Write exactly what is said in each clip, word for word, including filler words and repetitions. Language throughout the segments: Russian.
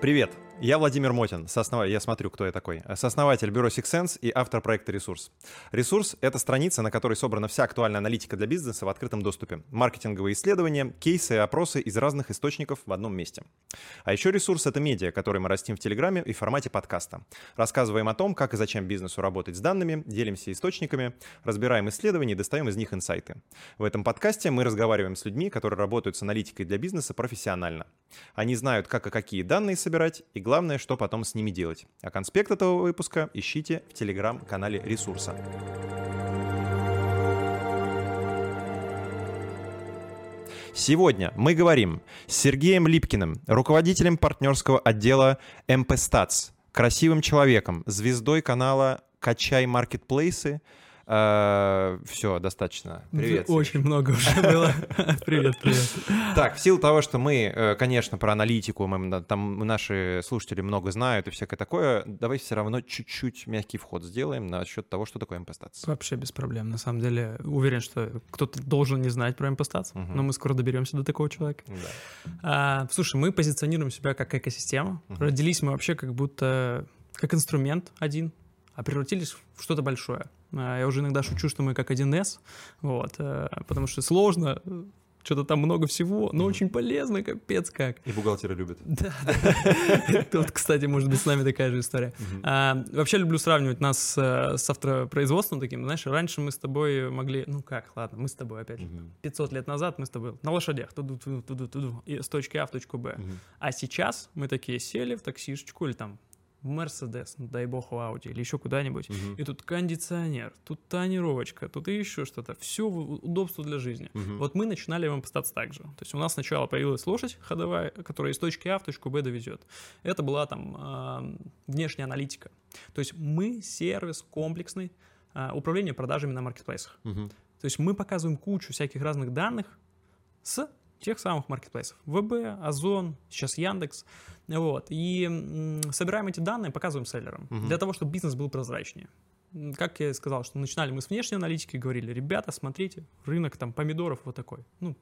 Привет, я Владимир Мотин, сооснов... я смотрю, кто я такой, сооснователь бюро Sixth Sense и автор проекта «Ресурс». «Ресурс» — это страница, на которой собрана вся актуальная аналитика для бизнеса в открытом доступе, маркетинговые исследования, кейсы и опросы из разных источников в одном месте. А еще «Ресурс» — это медиа, который мы растим в Телеграме и в формате подкаста. Рассказываем о том, как и зачем бизнесу работать с данными, делимся источниками, разбираем исследования и достаем из них инсайты. В этом подкасте мы разговариваем с людьми, которые работают с аналитикой для бизнеса профессионально. Они знают, как и какие данные собирать, и главное, что потом с ними делать. А конспект этого выпуска ищите в телеграм-канале «Ресурса». Сегодня мы говорим с Сергеем Липкиным, руководителем партнерского отдела «МПСтатс», красивым человеком, звездой канала «Качай маркетплейсы». Uh, все, достаточно. Привет. Очень много уже было. Привет, привет. Так, в силу того, что мы, конечно, про аналитику, мы, там наши слушатели много знают и всякое такое, давай все равно чуть-чуть мягкий вход сделаем насчет того, что такое МПСтатс. Вообще без проблем. На самом деле, уверен, что кто-то должен не знать про МПСтатс, uh-huh. но мы скоро доберемся до такого человека. Uh-huh. Uh, слушай, мы позиционируем себя как экосистема. Uh-huh. Родились мы вообще как будто как инструмент один, а превратились в что-то большое. Я уже иногда шучу, что мы как один эс, вот, потому что сложно, что-то там много всего, но mm-hmm. очень полезно, капец как. И бухгалтеры любят. Да, да. Тут, кстати, может быть, с нами такая же история. Вообще люблю сравнивать нас с автопроизводством таким, знаешь, раньше мы с тобой могли, ну как, ладно, мы с тобой опять, пятьсот лет назад мы с тобой на лошадях, с точки А в точку Б, а сейчас мы такие сели в таксишечку или там, Мерседес, дай бог, в Ауди или еще куда-нибудь. Uh-huh. И тут кондиционер, тут тонировочка, тут и еще что-то. Все удобство для жизни. Uh-huh. Вот мы начинали в МПСтатс так же. То есть у нас сначала появилась лошадь ходовая, которая из точки А в точку Б довезет. Это была там э, внешняя аналитика. То есть мы сервис комплексный, э, управление продажами на маркетплейсах. Uh-huh. То есть мы показываем кучу всяких разных данных с тех самых маркетплейсов. вэ бэ, Озон, сейчас Яндекс. Вот. И м, собираем эти данные, показываем селлерам. Угу. Для того, чтобы бизнес был прозрачнее. Как я и сказал, что начинали мы с внешней аналитики, говорили, ребята, смотрите, рынок там помидоров вот такой. Ну,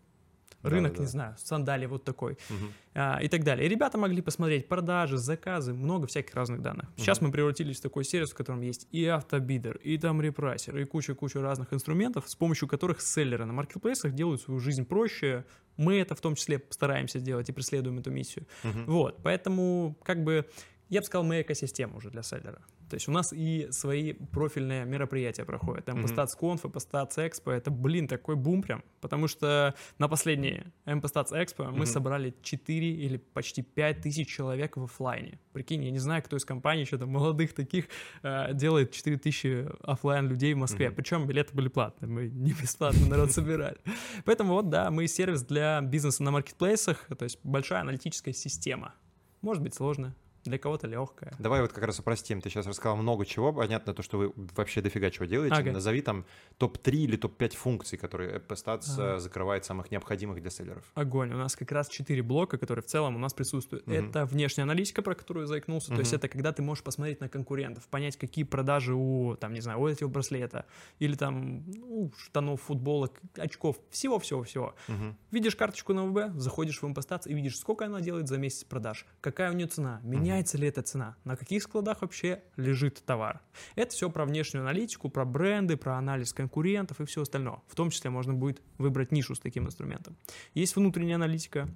да, рынок, да. не знаю, сандалий вот такой. Угу. А, и так далее. И ребята могли посмотреть продажи, заказы, много всяких разных данных. Сейчас угу. мы превратились в такой сервис, в котором есть и автобидер, и там репрайсер, и куча-куча разных инструментов, с помощью которых селлеры на маркетплейсах делают свою жизнь проще. Мы это в том числе стараемся делать и преследуем эту миссию. Uh-huh. Вот, поэтому как бы, я бы сказал, мы экосистема уже для селлера. То есть у нас и свои профильные мероприятия проходят. Там МПСтатс Конф, МПСтатс Экспо. Это, блин, такой бум прям. Потому что на последние МПСтатс Экспо uh-huh. мы собрали четыре или почти пять тысяч человек в офлайне. Прикинь, я не знаю, кто из компаний, что-то молодых таких, э, делает четыре тысячи офлайн людей в Москве. Uh-huh. Причем билеты были платные. Мы не бесплатно народ собирали. Поэтому вот, да, мы сервис для бизнеса на маркетплейсах. То есть большая аналитическая система. Может быть, сложно. Для кого-то легкая. Давай вот как раз упростим. Ты сейчас рассказал много чего. Понятно то, что вы вообще дофига чего делаете. Ага. Назови там топ-три или топ-пять функций, которые МПСтатс ага. закрывает, самых необходимых для селлеров. Огонь. У нас как раз четыре блока, которые в целом у нас присутствуют. Угу. Это внешняя аналитика, про которую я заикнулся. Угу. То есть это когда ты можешь посмотреть на конкурентов, понять, какие продажи у, там, не знаю, у этого браслета или там у штанов, футболок, очков, всего-всего-всего. Угу. Видишь карточку на вэ бэ, заходишь в МПСтатс и видишь, сколько она делает за месяц продаж, какая у нее цена, меня меняется ли эта цена, на каких складах вообще лежит товар. Это все про внешнюю аналитику, про бренды, про анализ конкурентов и все остальное. В том числе можно будет выбрать нишу с таким инструментом. Есть внутренняя аналитика.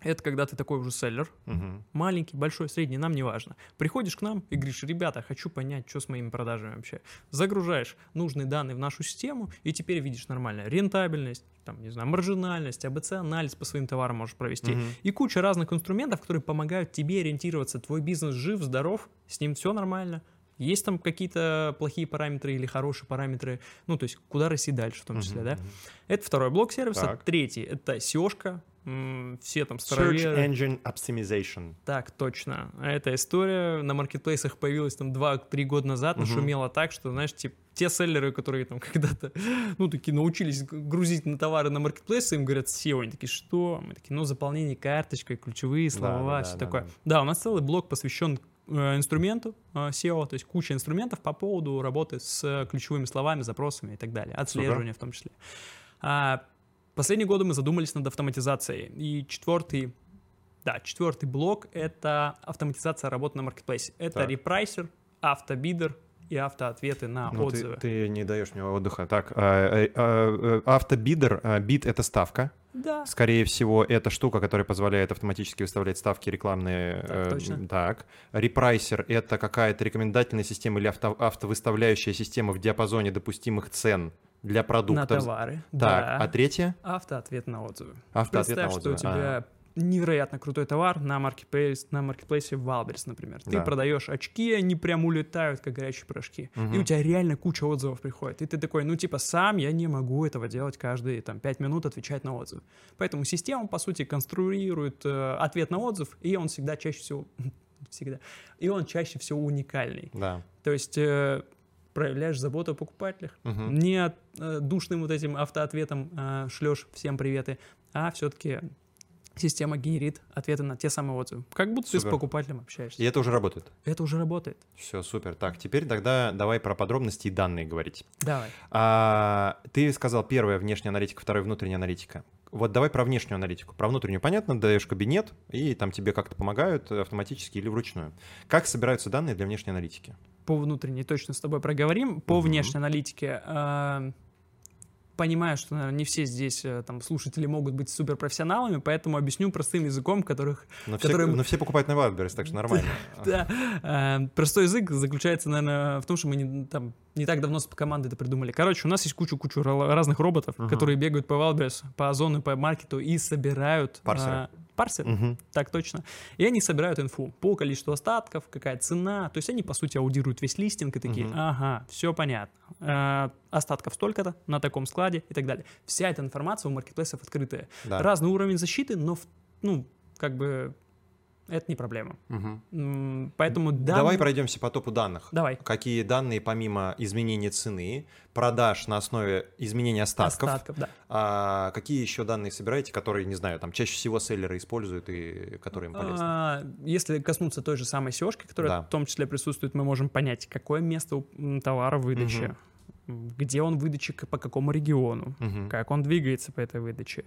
Это когда ты такой уже селлер, угу. маленький, большой, средний, нам не важно. Приходишь к нам и говоришь, ребята, хочу понять, что с моими продажами вообще. Загружаешь нужные данные в нашу систему и теперь видишь нормально рентабельность, там, не знаю, маржинальность, АБЦ-анализ по своим товарам можешь провести. Угу. И куча разных инструментов, которые помогают тебе ориентироваться. Твой бизнес жив, здоров, с ним все нормально. Есть там какие-то плохие параметры или хорошие параметры, ну, то есть куда расти дальше в том числе, uh-huh, да? Uh-huh. Это второй блок сервиса. Так. Третий — это сео-шка, все там староверы. Search Engine Optimization. Так, точно. Эта история на маркетплейсах появилась там два-три года назад, uh-huh. нашумела так, что, знаешь, типа, те селлеры, которые там когда-то, ну, такие научились грузить на товары на маркетплейсы, им говорят сео, они такие, что? Мы такие, ну, заполнение карточкой, ключевые слова, да, все да, такое. Да, да. да, у нас целый блок посвящен инструменту сео, то есть куча инструментов по поводу работы с ключевыми словами, запросами и так далее, отслеживания в том числе. Последние годы мы задумались над автоматизацией. И четвертый, Да, четвертый блок — это автоматизация работы на маркетплейсе. Это так. репрайсер, автобидер и автоответы на ну, отзывы. Ты, ты не даешь мне отдыха. Так, автобидер, бид — это ставка. Да. Скорее всего, это штука, которая позволяет автоматически выставлять ставки рекламные. Так, точно. Так. Репрайсер — это какая-то рекомендательная система или авто, автовыставляющая система в диапазоне допустимых цен для продуктов. На товары. Так, да. А третье? Автоответ на отзывы. Автоответ Представь, на отзывы. Представь, что у тебя... А. невероятно крутой товар на маркетплейсе, на маркетплейсе Валберес, например. Ты да. продаешь очки, они прям улетают, как горячие пирожки. Угу. И у тебя реально куча отзывов приходит. И ты такой, ну типа сам я не могу этого делать каждые там, пять минут, отвечать на отзывы. Поэтому система, по сути, конструирует э, ответ на отзыв, и он всегда чаще всего... всегда. И он чаще всего уникальный. Да. То есть... Э, проявляешь заботу о покупателях, uh-huh. не э, душным вот этим автоответом э, шлешь всем приветы, а все-таки система генерит ответы на те самые отзывы. Как будто супер. Ты с покупателем общаешься. И это уже работает? Это уже работает. Все, супер. Так, теперь тогда давай про подробности и данные говорить. Давай. А, ты сказал, первое — внешняя аналитика, второе — внутренняя аналитика. Вот давай про внешнюю аналитику. Про внутреннюю, понятно, даешь кабинет, и там тебе как-то помогают автоматически или вручную. Как собираются данные для внешней аналитики? По внутренней точно с тобой проговорим. По угу. внешней аналитике... Э- Понимаю, что, наверное, не все здесь там, слушатели могут быть суперпрофессионалами, поэтому объясню простым языком, которых... Но, которым... все, но все покупают на Wildberries, так что нормально. Да. Простой язык заключается, наверное, в том, что мы не, там, не так давно с командой это придумали. Короче, у нас есть кучу-кучу разных роботов, uh-huh. которые бегают по Wildberries, по Озону, по маркету и собирают... Парсеры. А, парсеры, uh-huh. так точно. И они собирают инфу по количеству остатков, какая цена. То есть они, по сути, аудируют весь листинг и такие, uh-huh. ага, все понятно. А, остатков столько-то на таком складе. И так далее. Вся эта информация у маркетплейсов открытая. Да. Разный уровень защиты, но ну, как бы это не проблема. Угу. Поэтому дан... Давай пройдемся по топу данных. Давай. Какие данные, помимо изменения цены, продаж на основе изменения остатков, остатков да. а какие еще данные собираете, которые, не знаю, там чаще всего селлеры используют и которые им полезны? А, если коснуться той же самой сео-шки, которая да. в том числе присутствует, мы можем понять, какое место у товара в выдаче. Угу. Где он выдачик, по какому региону, угу. как он двигается по этой выдаче.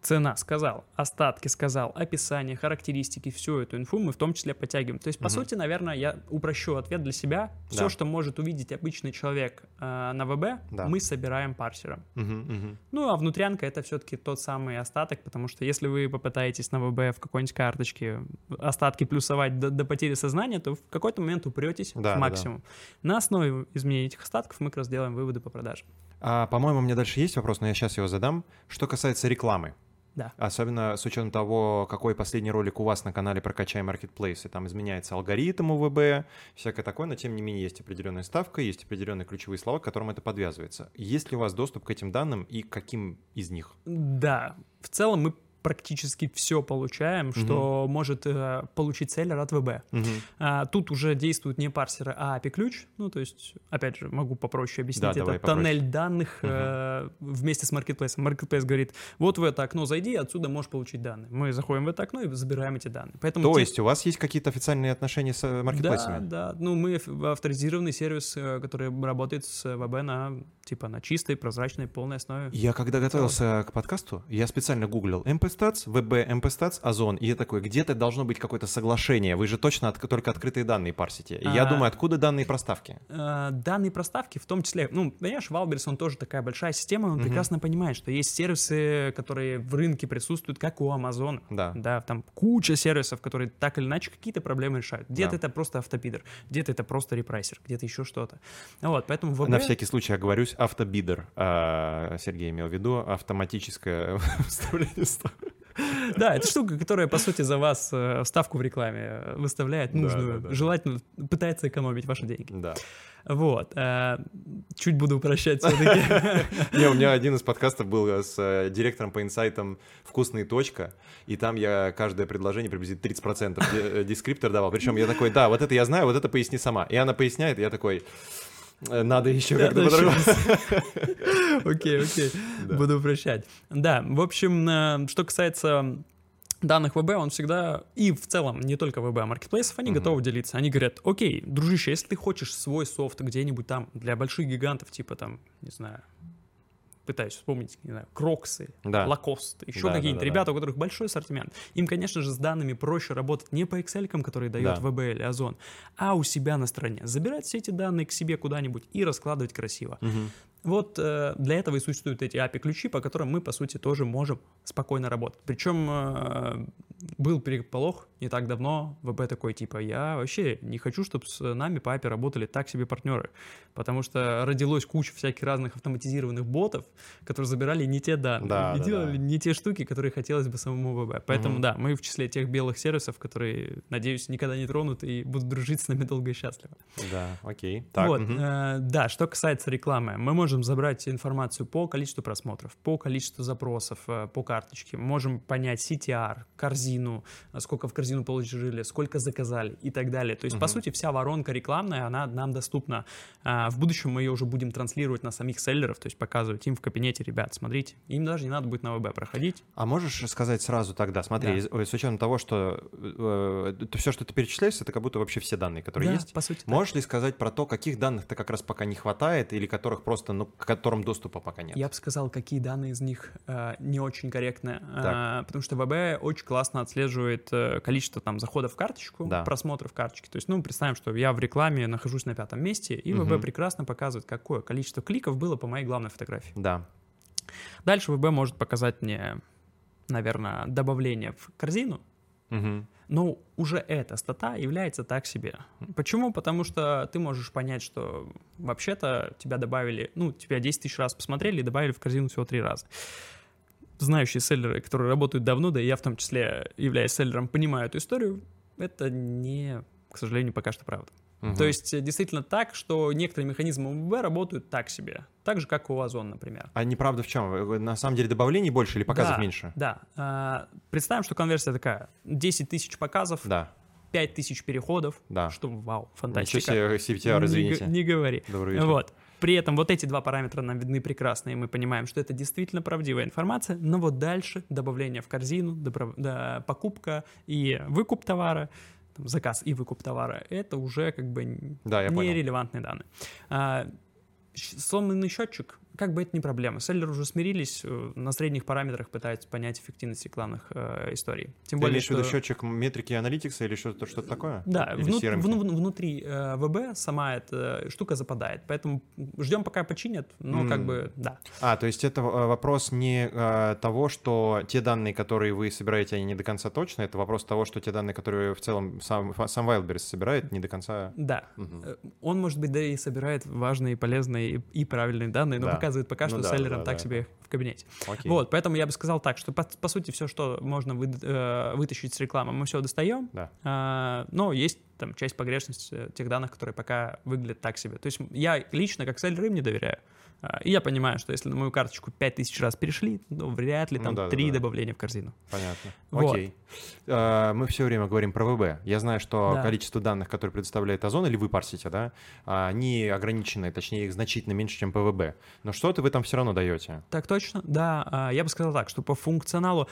Цена сказал, остатки сказал, описание, характеристики, всю эту инфу мы в том числе подтягиваем. То есть, по угу. сути, наверное, я упрощу ответ для себя. Все, да. что может увидеть обычный человек э, на вэ бэ, да. мы собираем парсером. Угу, угу. Ну, а внутрянка — это все-таки тот самый остаток, потому что если вы попытаетесь на вэ бэ в какой-нибудь карточке остатки плюсовать до, до потери сознания, то в какой-то момент упретесь да, в максимум. Да. На основе изменения этих остатков мы как раз делаем выводы по продажам. А, по-моему, у меня дальше есть вопрос, но я сейчас его задам. Что касается рекламы. Да. Особенно с учетом того, какой последний ролик у вас на канале про «Качай маркетплейсы». Там изменяется алгоритм у вэ бэ, всякое такое, но тем не менее есть определенная ставка, есть определенные ключевые слова, к которым это подвязывается. Есть ли у вас доступ к этим данным и к каким из них? Да, в целом мы практически все получаем, угу. что может э, получить селлер от вэ бэ. Угу. А, тут уже действуют не парсеры, а эй пи ай-ключ. Ну, то есть, опять же, могу попроще объяснить. Да, это тоннель попроще. данных угу. э, вместе с маркетплейсом. Маркетплейс говорит, вот в это окно зайди, отсюда можешь получить данные. Мы заходим в это окно и забираем эти данные. Поэтому то те... есть у вас есть какие-то официальные отношения с маркетплейсами? Да, да. Ну, мы авторизированный сервис, который работает с вэ бэ на, типа, на чистой, прозрачной, полной основе. Я когда готовился к подкасту, я специально гуглил эм пэ Stats, вэ бэ, эм пэ Stats, Озон. И я такой, где-то должно быть какое-то соглашение. Вы же точно от, только открытые данные парсите. И а, я думаю, откуда данные проставки? А, данные проставки в том числе... Ну, понимаешь, Валберес, он тоже такая большая система, он угу. прекрасно понимает, что есть сервисы, которые в рынке присутствуют, как у Амазона. Да. Да, там куча сервисов, которые так или иначе какие-то проблемы решают. Где-то да. это просто автобидер, где-то это просто репрайсер, где-то еще что-то. Вот, поэтому вэ бэ... На всякий случай оговорюсь, автобидер. А, Сергей имел в виду автоматическое вставление ставки. Да, это штука, которая, по сути, за вас э, ставку в рекламе выставляет нужную, да, да, да. желательно пытается экономить ваши деньги. Да. Вот. Э, чуть буду упрощать все-таки. Не, у меня один из подкастов был с директором по инсайтам «Вкусная точка», и там я каждое предложение приблизительно тридцать процентов дескриптор давал. Причем я такой, да, вот это я знаю, вот это поясни сама. И она поясняет, и я такой... Надо еще да, как-то подробиться. Окей, окей, буду прощать. Да, в общем, что касается данных вэ бэ, он всегда, и в целом не только вэ бэ, а маркетплейсов, они угу. готовы делиться. Они говорят, окей, дружище, если ты хочешь свой софт где-нибудь там для больших гигантов, типа там, не знаю... пытаюсь вспомнить, не знаю, Кроксы, да. Лакост, еще да, какие-нибудь да, да, ребята, да. у которых большой ассортимент. Им, конечно же, с данными проще работать не по Excel-кам, которые дает да. вэ бэ или Озон, а у себя на стороне. Забирать все эти данные к себе куда-нибудь и раскладывать красиво. Угу. Вот э, для этого и существуют эти эй пи ай-ключи, по которым мы, по сути, тоже можем спокойно работать. Причем э, был переполох не так давно, вэ бэ такой, типа, я вообще не хочу, чтобы с нами по эй пи ай работали так себе партнеры, потому что родилось куча всяких разных автоматизированных ботов, которые забирали не те данные да, и да, делали да. не те штуки, которые хотелось бы самому вэ бэ. Поэтому, угу. да, мы в числе тех белых сервисов, которые, надеюсь, никогда не тронут и будут дружить с нами долго и счастливо. Да, окей. Так, вот, угу. э, да, что касается рекламы, мы можем забрать информацию по количеству просмотров, по количеству запросов, по карточке. Можем понять си ти ар, корзину, сколько в корзину положили, сколько заказали и так далее. То есть, uh-huh. по сути, вся воронка рекламная, она нам доступна. В будущем мы ее уже будем транслировать на самих селлеров, то есть показывать им в кабинете, ребят, смотрите. Им даже не надо будет на вэ бэ проходить. А можешь сказать сразу тогда, смотри, да. с учетом того, что э, все, что ты перечисляешь, это как будто вообще все данные, которые да, есть. По сути, можешь да. ли сказать про то, каких данных-то как раз пока не хватает или которых просто ну, к которым доступа пока нет. Я бы сказал, какие данные из них э, не очень корректны, э, потому что вэ бэ очень классно отслеживает э, количество там, заходов в карточку, да. просмотров карточки. То есть, ну, представим, что я в рекламе нахожусь на пятом месте, и угу. вэ бэ прекрасно показывает, какое количество кликов было по моей главной фотографии. Да. Дальше вэ бэ может показать мне, наверное, добавление в корзину, угу. но уже эта стата является так себе. Почему? Потому что ты можешь понять, что вообще-то тебя добавили, ну, тебя десять тысяч раз посмотрели и добавили в корзину всего три раза. Знающие селлеры, которые работают давно, да и я в том числе, являясь селлером, понимаю эту историю, это не, к сожалению, пока что правда. Угу. То есть действительно так, что некоторые механизмы вэ бэ работают так себе. Так же, как у Озон, например. А неправда в чем? На самом деле добавлений больше или показов да, меньше? Да. Представим, что конверсия такая. десять тысяч показов, да. пять тысяч переходов. Да. Что, вау, фантастика. Ничего себе, си ти ар, извините. Не, не говори. Добрый вечер. Вот. При этом вот эти два параметра нам видны прекрасно, и мы понимаем, что это действительно правдивая информация, но вот дальше добавление в корзину, добро, да, покупка и выкуп товара, там, заказ и выкуп товара, это уже как бы да, нерелевантные данные. Сломанный счетчик, как бы это не проблема. Селлеры уже смирились, на средних параметрах пытаются понять эффективность рекламных э, историй. Тем более, что... Ты имеешь в виду счетчик метрики аналитикса или что-то, что-то такое? Да, внут... вну... внутри э, вэ бэ сама эта штука западает, поэтому ждем, пока починят, но mm. как бы да. А, то есть это вопрос не э, того, что те данные, которые вы собираете, они не до конца точны, это вопрос того, что те данные, которые в целом сам, сам Wildberries собирает, не до конца... Да, угу. он, может быть, да и собирает важные, полезные и правильные данные, но да. показывает пока ну что да, селлерам да, так да. себе в кабинете. Окей. Вот, поэтому я бы сказал так, что по, по сути все, что можно вы, э, вытащить с рекламы, мы все достаем, да. э, но есть там часть погрешности тех данных, которые пока выглядят так себе. То есть я лично как селлер им не доверяю. И я понимаю, что если на мою карточку пять тысяч раз перешли, ну, вряд ли там ну, да, три да, да. добавления в корзину. Понятно. Вот. Окей. А, мы все время говорим про вэ бэ. Я знаю, что да. количество данных, которые предоставляет Озон, или вы парсите, да, они ограничены, точнее, их значительно меньше, чем по вэ бэ. Но что-то вы там все равно даете. Так точно, да. Я бы сказал так, что по функционалу,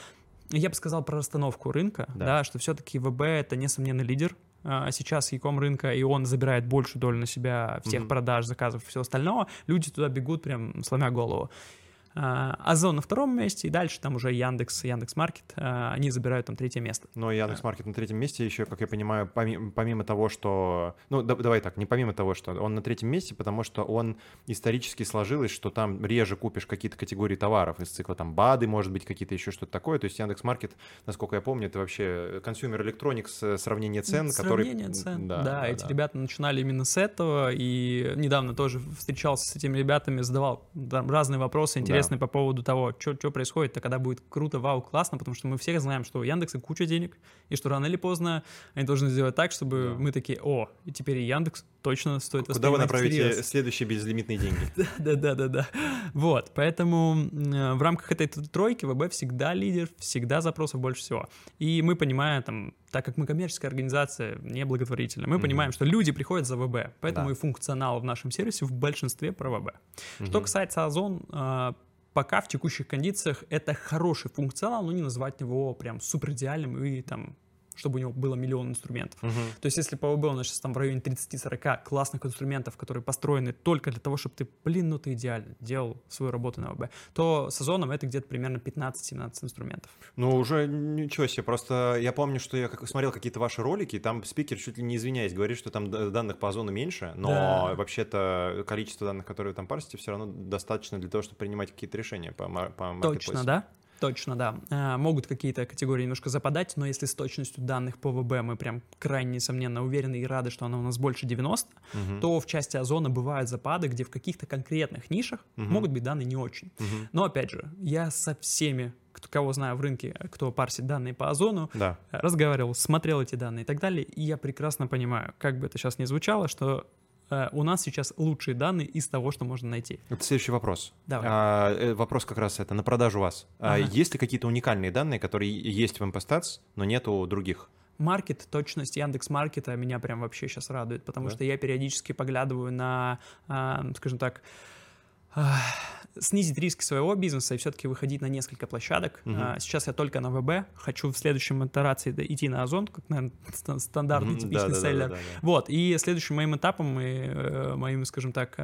я бы сказал про расстановку рынка, да. Да, что все-таки вэ бэ — это, несомненно, лидер. Сейчас e-com рынка, и он забирает большую долю на себя всех mm-hmm. продаж, заказов и всего остального, люди туда бегут прям сломя голову. Озон на втором месте, и дальше там уже Яндекс, Яндекс.Маркет, они забирают там третье место. Но Яндекс.Маркет на третьем месте еще, как я понимаю, помимо, помимо того, что... Ну, да, давай так, не помимо того, что он на третьем месте, потому что он исторически сложилось, что там реже купишь какие-то категории товаров из цикла, там, БАДы, может быть, какие-то еще что-то такое. То есть Яндекс.Маркет, насколько я помню, это вообще Consumer Electronics, сравнение цен, сравнение который... цен, да, да, да эти да. ребята начинали именно с этого, и недавно тоже встречался с этими ребятами, задавал там разные вопросы, интересные. Да. по поводу того, что происходит, то когда будет круто, вау, классно, потому что мы все знаем, что у Яндекса куча денег, и что рано или поздно они должны сделать так, чтобы да. мы такие, о, и теперь и Яндекс точно стоит оставить. Куда вы направите интерес. Следующие безлимитные деньги? Да-да-да-да. Вот, поэтому в рамках этой тройки вэ бэ всегда лидер, всегда запросов больше всего. И мы понимаем, там, так как мы коммерческая организация, не благотворительная, мы понимаем, что люди приходят за вэ бэ, поэтому и функционал в нашем сервисе в большинстве про вэ бэ. Что касается Озон, пока в текущих кондициях это хороший функционал, но не назвать его прям суперидеальным и там чтобы у него было миллион инструментов. Uh-huh. То есть если по ОБ у нас сейчас там в районе тридцать-сорок классных инструментов, которые построены только для того, чтобы ты, блин, ну ты идеально делал свою работу на ОБ, то с Озоном это где-то примерно пятнадцать-семнадцать инструментов. Ну уже ничего себе, просто я помню, что я смотрел какие-то ваши ролики, и там спикер, чуть ли не извиняясь, говорит, что там данных по Озону меньше, но да. вообще-то количество данных, которые вы там парсите, все равно достаточно для того, чтобы принимать какие-то решения по, по маркетплейсу. Точно, да? Точно, да. Могут какие-то категории немножко западать, но если с точностью данных по ВБ мы прям крайне, несомненно, уверены и рады, что она у нас больше девяносто, uh-huh. то в части Озона бывают запады, где в каких-то конкретных нишах uh-huh. могут быть данные не очень. Uh-huh. Но, опять же, я со всеми, кто, кого знаю в рынке, кто парсит данные по Озону, да. разговаривал, смотрел эти данные и так далее, и я прекрасно понимаю, как бы это сейчас ни звучало, что... у нас сейчас лучшие данные из того, что можно найти. Это следующий вопрос. Давай. А, вопрос как раз это, на продажу вас. Ага. А есть ли какие-то уникальные данные, которые есть в MPStats, но нет у других? Маркет, точность Яндекс.Маркета меня прям вообще сейчас радует, потому да? что я периодически поглядываю на, скажем так, снизить риски своего бизнеса и все-таки выходить на несколько площадок. Uh-huh. Сейчас я только на ВБ, хочу в следующем итерации идти на Озон, как, наверное, стандартный, uh-huh. типичный да, селлер. Да, да, да, да. Вот, и следующим моим этапом и моим, скажем так,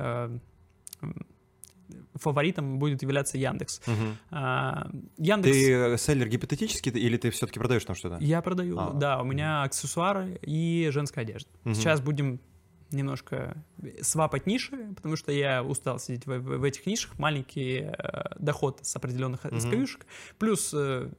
фаворитом будет являться Яндекс. Uh-huh. Яндекс... Ты селлер гипотетический или ты все-таки продаешь там что-то? Я продаю, uh-huh. да, у меня аксессуары и женская одежда. Uh-huh. Сейчас будем... немножко свапать ниши, потому что я устал сидеть в, в, в этих нишах, маленький э, доход с определенных uh-huh. скрюшек, плюс э,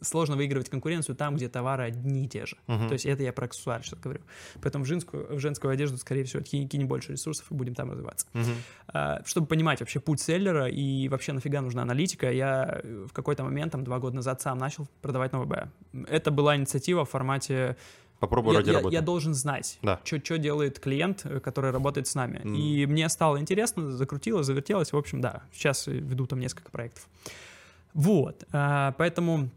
сложно выигрывать конкуренцию там, где товары одни и те же. Uh-huh. То есть это я про аксессуары сейчас говорю. Поэтому в женскую, в женскую одежду, скорее всего, кинем больше ресурсов и будем там развиваться. Uh-huh. Э, чтобы понимать вообще путь селлера и вообще нафига нужна аналитика, я в какой-то момент, там, два года назад сам начал продавать на ВБ. Это была инициатива в формате попробуй я, ради я, работы. Я должен знать, да. что делает клиент, который работает с нами. Mm. И мне стало интересно, закрутилось, завертелось. В общем, да, сейчас веду там несколько проектов. Вот, поэтому...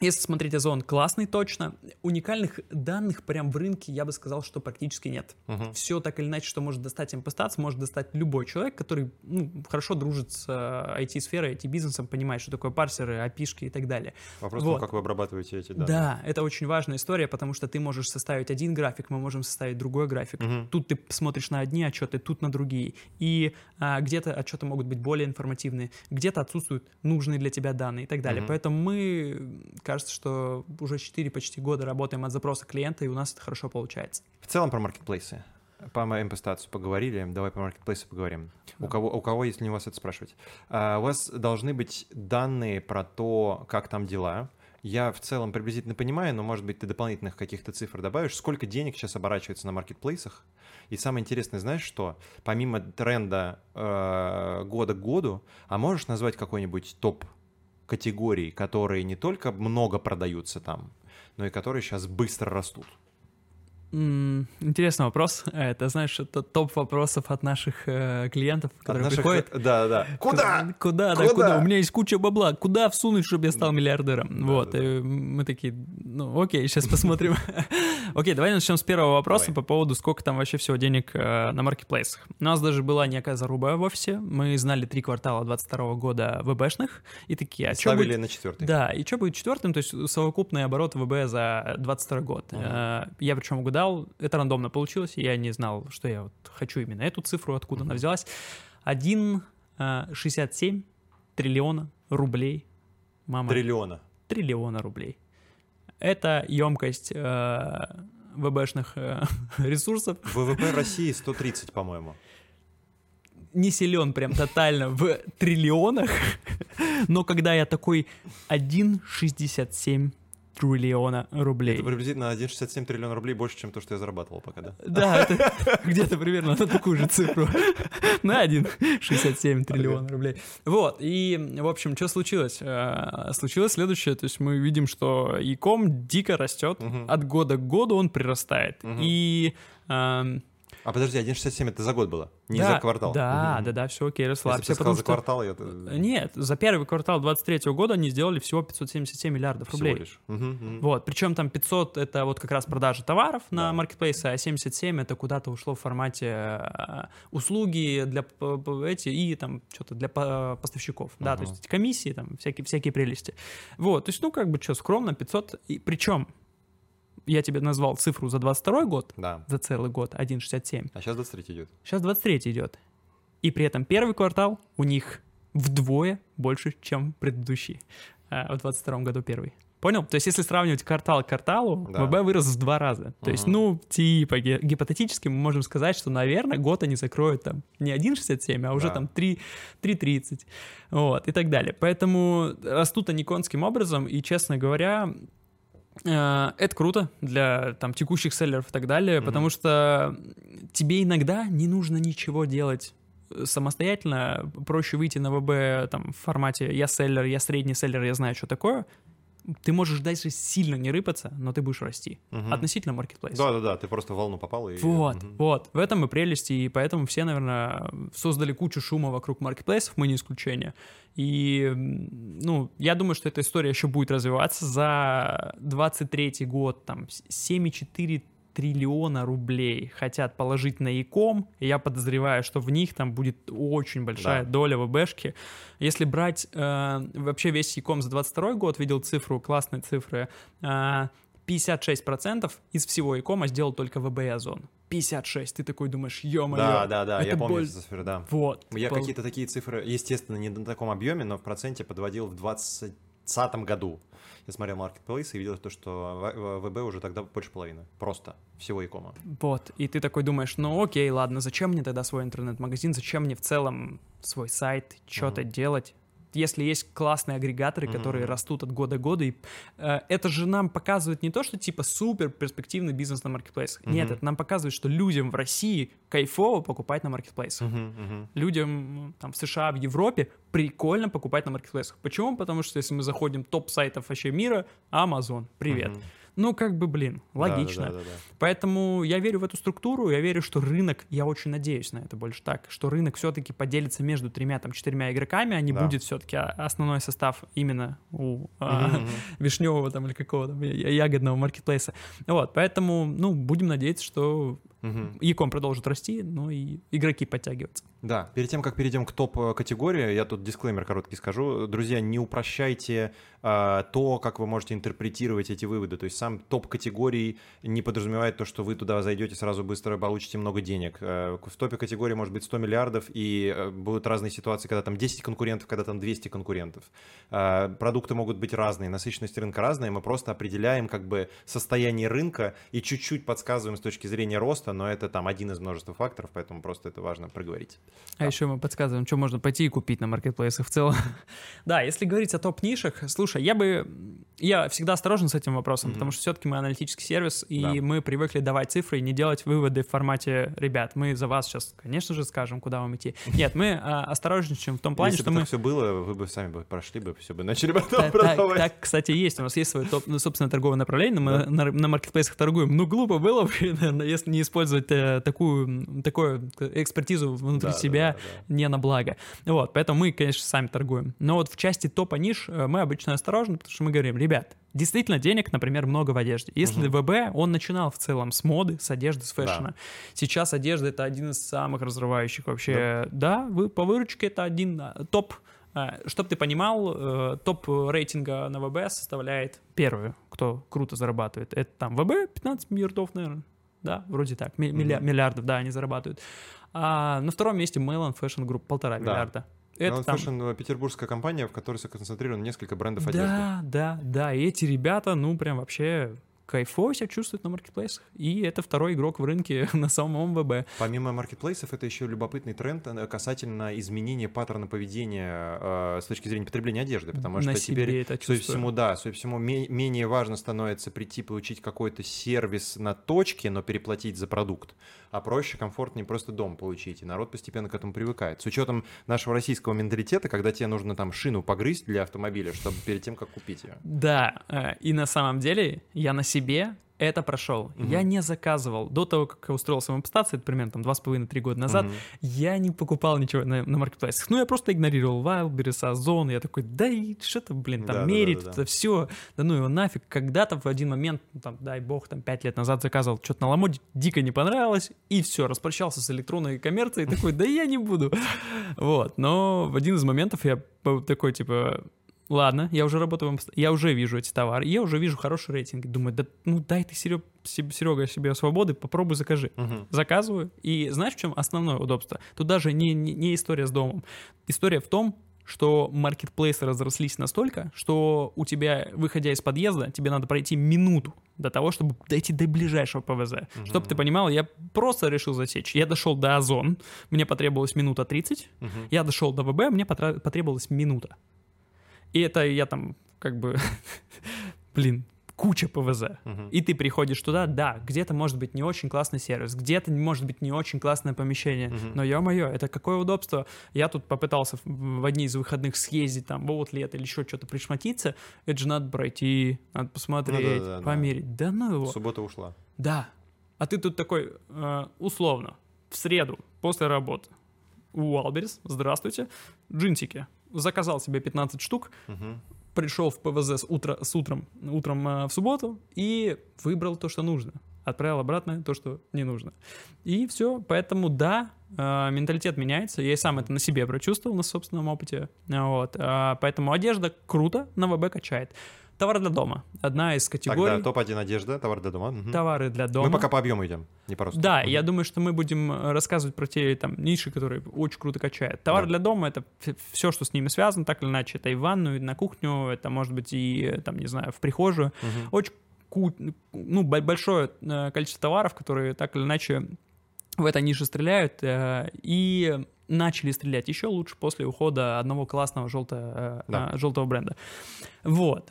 Если смотреть Озон, классный точно. Уникальных данных прям в рынке, я бы сказал, что практически нет. Uh-huh. Все так или иначе, что может достать MPStats, может достать любой человек, который ну, хорошо дружит с ай ти-сферой, ай ти-бизнесом, понимает, что такое парсеры, эй пи ай-шки и так далее. Вопрос, вот. Ну, как вы обрабатываете эти данные. Да, это очень важная история, потому что ты можешь составить один график, мы можем составить другой график. Uh-huh. Тут ты смотришь на одни отчеты, тут на другие. И а, где-то отчеты могут быть более информативные, где-то отсутствуют нужные для тебя данные и так далее. Uh-huh. Поэтому мы... кажется, что уже четыре почти года работаем от запроса клиента, и у нас это хорошо получается. В целом про маркетплейсы. По MPStats поговорили, давай по маркетплейсу поговорим. Да. У кого, у кого, если не у вас это спрашивать. А, у вас должны быть данные про то, как там дела. Я в целом приблизительно понимаю, но, может быть, ты дополнительных каких-то цифр добавишь. Сколько денег сейчас оборачивается на маркетплейсах? И самое интересное, знаешь, что помимо тренда э, года к году, а можешь назвать какой-нибудь топ категорий, которые не только много продаются там, но и которые сейчас быстро растут? Интересный вопрос. Это, знаешь, это топ вопросов от наших э, клиентов, которые наших... приходят. Да, да. Куда? Куда, куда? Да, куда? У меня есть куча бабла. Куда всунуть, чтобы я стал да. миллиардером? Да, вот. Да, да. Мы такие, ну окей, сейчас посмотрим. Окей, давай начнем с первого вопроса давай. По поводу, сколько там вообще всего денег э, на маркетплейсах. У нас даже была некая заруба в офисе. Мы знали три квартала двадцать второго года ВБшных. И такие, а что будет... на четвертый. Да, и что будет четвертым? То есть совокупный оборот ВБ за двадцать второй год. Угу. Э, я причем года это рандомно получилось, я не знал, что я вот хочу именно эту цифру, откуда mm-hmm. она взялась. один целых шестьдесят семь сотых триллиона рублей. Мама. Триллиона. Триллиона рублей. Это емкость э, ВБшных э, ресурсов. ВВП России сто тридцать, по-моему. Не силен прям тотально в триллионах, но когда я такой один целых шестьдесят семь сотых триллиона рублей. Это приблизительно один целых шестьдесят семь сотых триллиона рублей больше, чем то, что я зарабатывал пока, да? Да, это где-то примерно на такую же цифру. На один целых шестьдесят семь сотых триллиона рублей. Вот, и, в общем, что случилось? Случилось следующее, то есть мы видим, что e-com дико растет, от года к году он прирастает, и... А подожди, один целых шестьдесят семь сотых это за год было? Не да, за квартал? Да, угу. да, да, все окей, расслабься. Если ты сказал за квартал, я... Нет, за первый квартал двадцать третьего года они сделали всего пятьсот семьдесят семь миллиардов всего рублей. Всего лишь. Угу, угу. Вот, причем там пятьсот это вот как раз продажи товаров да. на маркетплейсы, а семьдесят семь это куда-то ушло в формате услуги для эти и там что-то для поставщиков. Угу. Да, то есть комиссии, там всякие, всякие прелести. Вот, то есть ну как бы что, скромно пятьсот, и причем я тебе назвал цифру за двадцать второй год, да. за целый год, один целых шестьдесят семь сотых. А сейчас двадцать третий идет. Сейчас двадцать третий идет. И при этом первый квартал у них вдвое больше, чем предыдущий. А в двадцать втором году первый. Понял? То есть, если сравнивать квартал к кварталу, да. ВБ вырос в два раза. То угу. есть, ну, типа, гипотетически мы можем сказать, что, наверное, год они закроют там не один целых шестьдесят семь сотых, а уже да. там три целых тридцать сотых. Вот, и так далее. Поэтому растут они конским образом, и, честно говоря, это круто для там, текущих селлеров и так далее, угу. потому что тебе иногда не нужно ничего делать самостоятельно. Проще выйти на ВБ там, в формате «я селлер, я средний селлер, я знаю, что такое». Ты можешь дальше сильно не рыпаться, но ты будешь расти угу. относительно маркетплейса. Да-да-да, ты просто в волну попал. И... Вот, угу. вот. В этом и прелесть, и поэтому все, наверное, создали кучу шума вокруг маркетплейсов, мы не исключение. И, ну, я думаю, что эта история еще будет развиваться. За двадцать третий год там семь целых четыре десятых триллиона рублей хотят положить на e-com, и я подозреваю, что в них там будет очень большая да. доля ВБшки. Если брать э, вообще весь e-com за двадцать второй год, видел цифру, классные цифры, э, пятьдесят шесть процентов из всего e-com сделал только ВБ и Озон. пятьдесят шесть, ты такой думаешь, ё-моё. Да, да, да, это я помню боль... эти цифры, да. Вот. Я пол... какие-то такие цифры, естественно, не на таком объеме, но в проценте подводил в двадцать двадцатом году. Я смотрел маркетплейс и видел то, что ВБ уже тогда больше половины. Просто. Всего e-кома. Вот. И ты такой думаешь, ну окей, ладно, зачем мне тогда свой интернет-магазин? Зачем мне в целом свой сайт? Что-то mm-hmm. делать? Если есть классные агрегаторы, mm-hmm. которые растут от года к году. И, э, это же нам показывает не то, что типа супер перспективный бизнес на маркетплейсах. Mm-hmm. Нет, это нам показывает, что людям в России кайфово покупать на маркетплейсах. Mm-hmm. Mm-hmm. Людям там, в США, в Европе прикольно покупать на маркетплейсах. Почему? Потому что если мы заходим в топ сайтов вообще мира, Amazon, привет. Mm-hmm. Ну, как бы, блин, логично. Да, да, да, да, да. Поэтому я верю в эту структуру, я верю, что рынок, я очень надеюсь на это больше так, что рынок все-таки поделится между тремя, там, четырьмя игроками, а не да. будет все-таки основной состав именно у mm-hmm. вишневого там или какого там ягодного маркетплейса. Вот, поэтому, ну, будем надеяться, что mm-hmm. e-com продолжит расти, но и игроки подтягиваются. Да, перед тем, как перейдем к топ-категории, я тут дисклеймер короткий скажу. Друзья, не упрощайте э, то, как вы можете интерпретировать эти выводы. То есть сам топ-категории не подразумевает то, что вы туда зайдете, сразу быстро получите много денег. Э, в топе категории может быть сто миллиардов, и э, будут разные ситуации, когда там десять конкурентов, когда там двести конкурентов. Э, продукты могут быть разные, насыщенность рынка разная. Мы просто определяем как бы состояние рынка и чуть-чуть подсказываем с точки зрения роста, но это там один из множества факторов, поэтому просто это важно проговорить. А да. еще мы подсказываем, что можно пойти и купить на маркетплейсах в целом. Да, если говорить о топ-нишах, слушай, я бы... Я всегда осторожен с этим вопросом, mm-hmm. потому что все-таки мы аналитический сервис, и да. мы привыкли давать цифры и не делать выводы в формате «ребят, мы за вас сейчас, конечно же, скажем, куда вам идти». Нет, мы а, осторожничаем в том плане, Если что мы... Если бы так все было, вы бы сами бы прошли бы, все бы начали потом продавать. Так, кстати, есть. У нас есть свое топ, ну, собственное торговое направление, мы да. на, на маркетплейсах торгуем. Ну, глупо было бы, наверное, если не использовать э, такую, такую экспертизу внутри да. себя да, да, да. не на благо. Вот, поэтому мы, конечно, сами торгуем. Но вот в части топа ниш мы обычно осторожны, потому что мы говорим, ребят, действительно денег, например, много в одежде. Если угу. ВБ, он начинал в целом с моды, с одежды, с фэшна. Да. Сейчас одежда — это один из самых разрывающих вообще. Да, да вы, по выручке это один топ. Чтоб ты понимал, топ рейтинга на ВБ составляет первую, кто круто зарабатывает. Это там ВБ пятнадцать миллиардов, наверное. Да, вроде так. Милли- угу. Миллиардов, да, они зарабатывают. А на втором месте Mail энд Fashion Group, полтора да. миллиарда. Mail энд Fashion — петербургская компания, в которой сконцентрировано несколько брендов да, одежды. Да, да, да. И эти ребята, ну, прям вообще кайфово себя чувствуют на маркетплейсах. И это второй игрок в рынке на самом ВБ. Помимо маркетплейсов, это еще любопытный тренд касательно изменения паттерна поведения э, с точки зрения потребления одежды. Потому на что теперь, судя всему, да, судя всему, ме- менее важно становится прийти получить какой-то сервис на точке, но переплатить за продукт. А проще, комфортнее просто дом получить. И народ постепенно к этому привыкает. С учетом нашего российского менталитета, когда тебе нужно там шину погрызть для автомобиля, чтобы перед тем, как купить ее. Да, и на самом деле я на себе это прошел. Mm-hmm. Я не заказывал. До того, как я устроил самопостацию, это примерно там два с половиной — три года назад, mm-hmm. я не покупал ничего на, на маркетплейсах. Ну, я просто игнорировал Wildberries, Озон. Я такой, да и что-то, блин, там да, мерить, да, да, да. это все. Да ну его нафиг. Когда-то в один момент, ну, там, дай бог, там пять лет назад заказывал что-то на Ламоде, дико не понравилось, и все, распрощался с электронной коммерцией, такой, да я не буду. Вот. Но в один из моментов я такой, типа... ладно, я уже работаю, я уже вижу эти товары, я уже вижу хороший рейтинг. Думаю, да ну дай ты, Серег, Серега, себе свободы, попробуй закажи. Угу. Заказываю, и знаешь, в чем основное удобство? Тут даже не, не, не история с домом. История в том, что маркетплейсы разрослись настолько, что у тебя, выходя из подъезда, тебе надо пройти минуту до того, чтобы дойти до ближайшего ПВЗ. Uh-huh. Чтобы ты понимал, я просто решил засечь. Я дошел до Озон, мне потребовалось минута тридцать. Uh-huh. Я дошел до ВБ, мне потра- потребовалась минута. И это я там как бы... Блин... Куча ПВЗ. Uh-huh. И ты приходишь туда, да, где-то может быть не очень классный сервис, где-то может быть не очень классное помещение, uh-huh. но, ё-моё, это какое удобство. Я тут попытался в одни из выходных съездить, там, в Outlet или еще что-то пришматиться, это же надо пройти, надо посмотреть, ну, да, да, померить. Да. Да ну его. Суббота ушла. Да. А ты тут такой, э, условно, в среду после работы у Альберис, здравствуйте, джинсики. Заказал себе пятнадцать штук, uh-huh. пришел в ПВЗ с, утра, с утром, утром э, в субботу и выбрал то, что нужно. Отправил обратно то, что не нужно. И все. Поэтому да, э, менталитет меняется. Я и сам это на себе прочувствовал, на собственном опыте. Вот. Э, поэтому одежда круто, на ВБ качает. Товар для дома. Одна из категорий. Тогда топ-один одежда, товар для дома. Угу. Товары для дома. Мы пока по объему идем, не по росту. Да, угу. Я думаю, что мы будем рассказывать про те там ниши, которые очень круто качают. Товар да. для дома — это все, что с ними связано, так или иначе. Это и в ванную, и на кухню, это может быть и, там, не знаю, в прихожую. Угу. Очень ку- ну, большое количество товаров, которые так или иначе в этой нише стреляют. И... начали стрелять еще лучше после ухода одного классного желтого, да. желтого бренда. Вот,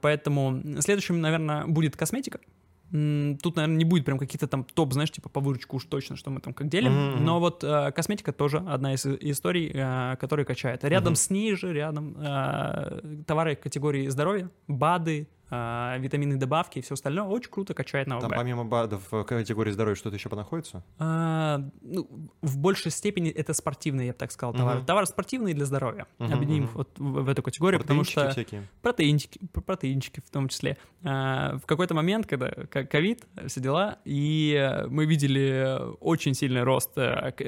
поэтому следующим, наверное, будет косметика. Тут, наверное, не будет прям какие-то там топ, знаешь, типа по выручку уж точно, что мы там как делим. Mm-hmm. Но вот э, косметика тоже одна из историй, э, которая качает. Рядом mm-hmm. с ней же, рядом э, товары категории здоровья, БАДы, э, витамины, добавки и все остальное очень круто качает на ВБ. Там помимо БАДов в категории здоровья что-то еще понаходится? А, ну, в большей степени это спортивные, я бы так сказал, товары. Mm-hmm. Товары спортивные для здоровья. Mm-hmm. Объединим вот в, в эту категорию. Протеинчики потому что... всякие. Протеинчики, протеинчики в том числе. А, в какой-то момент, когда ковид, все дела, и мы видели очень сильный рост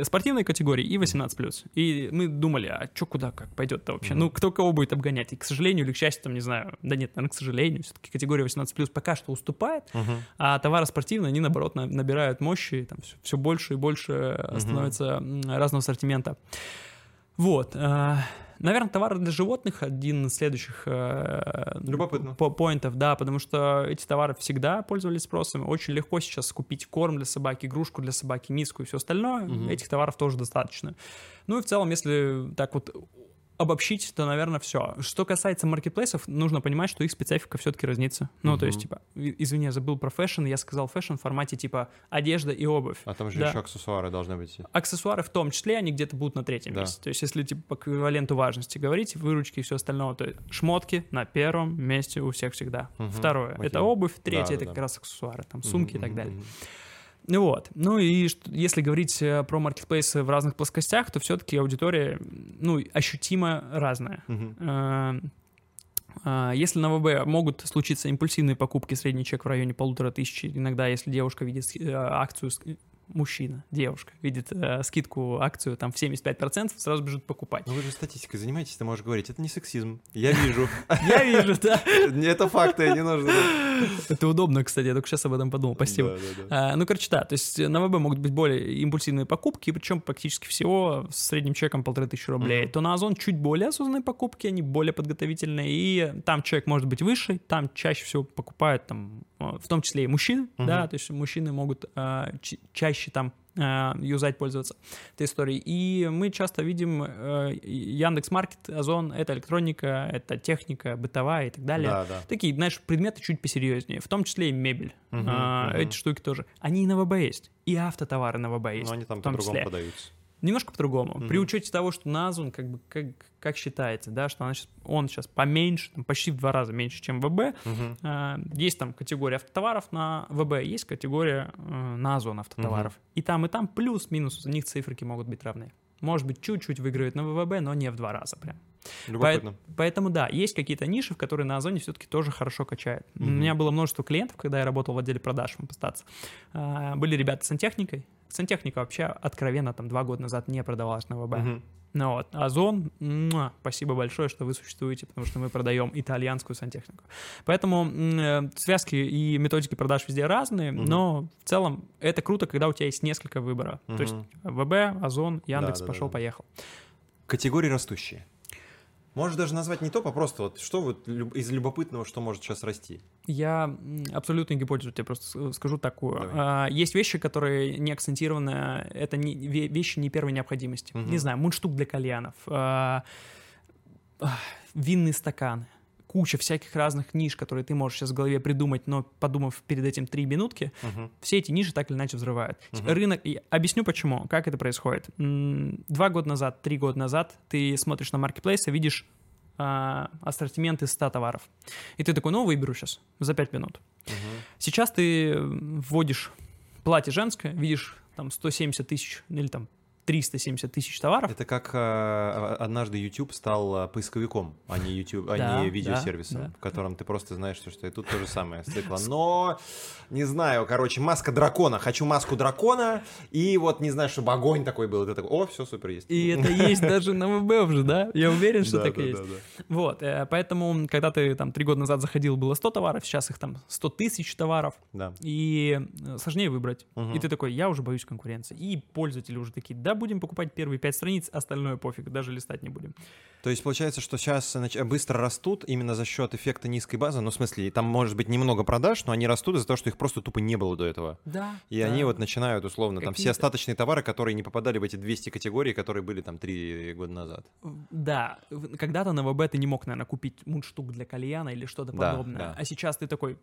спортивной категории и восемнадцать плюс. И мы думали, а что, куда, как пойдет-то вообще? Mm-hmm. Ну, кто кого будет обгонять? И, к сожалению или к счастью, там, не знаю, да нет, наверное, к сожалению, все-таки категория восемнадцать плюс пока что уступает, mm-hmm. а товары спортивные, они, наоборот, набирают мощи, там все, все больше и больше mm-hmm. становится разного ассортимента. Вот. Наверное, товары для животных — один из следующих э, по- поинтов, да, потому что эти товары всегда пользовались спросом. Очень легко сейчас купить корм для собаки, игрушку для собаки, миску и все остальное. Угу. Этих товаров тоже достаточно. Ну и в целом, если так вот обобщить, то, наверное, все. Что касается маркетплейсов, нужно понимать, что их специфика все-таки разнится. Ну, угу. то есть, типа, извини, я забыл про фэшн, я сказал фэшн в формате, типа, одежда и обувь. А там же да. еще аксессуары должны быть. Аксессуары в том числе, они где-то будут на третьем да. месте. То есть, если, типа, по эквиваленту важности говорить, выручки и все остальное, то шмотки на первом месте у всех всегда. Угу. Второе — это обувь, третье да, — это да, как да. раз аксессуары, там, сумки угу, и так угу, далее. Угу. Вот. Ну и если говорить про маркетплейсы в разных плоскостях, то все-таки аудитория, ну, ощутимо разная. Uh-huh. Если на ВБ могут случиться импульсивные покупки, средний чек в районе полутора тысячи, иногда если девушка видит акцию... мужчина, девушка, видит э, скидку, акцию там в семьдесят пять процентов, сразу бежит покупать. Ну вы же статистикой занимаетесь, ты можешь говорить, это не сексизм, я вижу. Я вижу, да. Это факты, не нужно. Это удобно, кстати, я только сейчас об этом подумал, спасибо. Ну, короче, да, то есть на ВБ могут быть более импульсивные покупки, причем практически всего с средним чеком полторы тысячи рублей. То на Озон чуть более осознанные покупки, они более подготовительные, и там чек может быть выше, там чаще всего покупают там, в том числе и мужчины, да, то есть мужчины могут чаще там э, юзать, пользоваться этой историей. И мы часто видим э, Яндекс.Маркет, Озон, это электроника, это техника бытовая и так далее. Да, да. Такие, знаешь, предметы чуть посерьезнее, в том числе и мебель. Угу, э, угу. Эти штуки тоже. Они и на ВБ есть, и автотовары на ВБ есть. Но они там по-другому продаются. Немножко по-другому. Mm-hmm. При учете того, что на Озон, как бы как, как считается, да, что она сейчас, он сейчас поменьше, там, почти в два раза меньше, чем ВБ. Mm-hmm. Э, есть там категория автотоваров на ВБ, есть категория э, на Озон автотоваров. Mm-hmm. И там, и там плюс-минус у них цифры могут быть равны. Может быть, чуть-чуть выигрывает на ВВБ, но не в два раза прям. По- поэтому, да, есть какие-то ниши, в которые на Озоне все-таки тоже хорошо качает. Mm-hmm. У меня было множество клиентов, когда я работал в отделе продаж, мы постаться. Э, были ребята с сантехникой. Сантехника вообще откровенно там два года назад не продавалась на ВБ. Mm-hmm. Ну вот, Озон, муа, спасибо большое, что вы существуете, потому что мы продаем итальянскую сантехнику. Поэтому э, связки и методики продаж везде разные, mm-hmm. но в целом это круто, когда у тебя есть несколько выбора. Mm-hmm. То есть ВБ, Озон, Яндекс, да, да, пошел-поехал. Да, да. Категории растущие. Можешь даже назвать не топ, а просто вот что вот из любопытного, что может сейчас расти? Я абсолютную гипотезу тебе просто скажу такую. Давай. Есть вещи, которые не акцентированы, это не, вещи не первой необходимости. Угу. Не знаю, мундштук для кальянов, винные стаканы. Куча всяких разных ниш, которые ты можешь сейчас в голове придумать, но подумав перед этим три минутки, uh-huh. все эти ниши так или иначе взрывают. Uh-huh. Рынок... Я объясню, почему, как это происходит. Два года назад, три года назад ты смотришь на маркетплейсы, видишь э, ассортимент из ста товаров. И ты такой, ну, выберу сейчас за пять минут. Uh-huh. Сейчас ты вводишь платье женское, видишь там сто семьдесят тысяч или там триста семьдесят тысяч товаров. Это как э, однажды YouTube стал поисковиком, а не, YouTube, а да, не видеосервисом, да, да. в котором ты просто знаешь, что, что и тут то же самое с цикла. Но, не знаю, короче, маска дракона. Хочу маску дракона, и вот не знаю, чтобы огонь такой был. Ты такой, о, все, супер, есть. И это есть даже на ВБ уже, да? Я уверен, что так и есть. Вот, поэтому, когда ты там три года назад заходил, было сто товаров, сейчас их там сто тысяч товаров, и сложнее выбрать. И ты такой, я уже боюсь конкуренции. И пользователи уже такие, да, будем покупать первые пять страниц, остальное пофиг, даже листать не будем. То есть получается, что сейчас быстро растут именно за счет эффекта низкой базы, ну в смысле, там может быть немного продаж, но они растут из-за того, что их просто тупо не было до этого. Да. И да. они вот начинают условно, какие-то... там все остаточные товары, которые не попадали в эти двести категорий, которые были там три года назад. Да, когда-то на ВБ ты не мог, наверное, купить мундштук для кальяна или что-то да, подобное, да. а сейчас ты такой...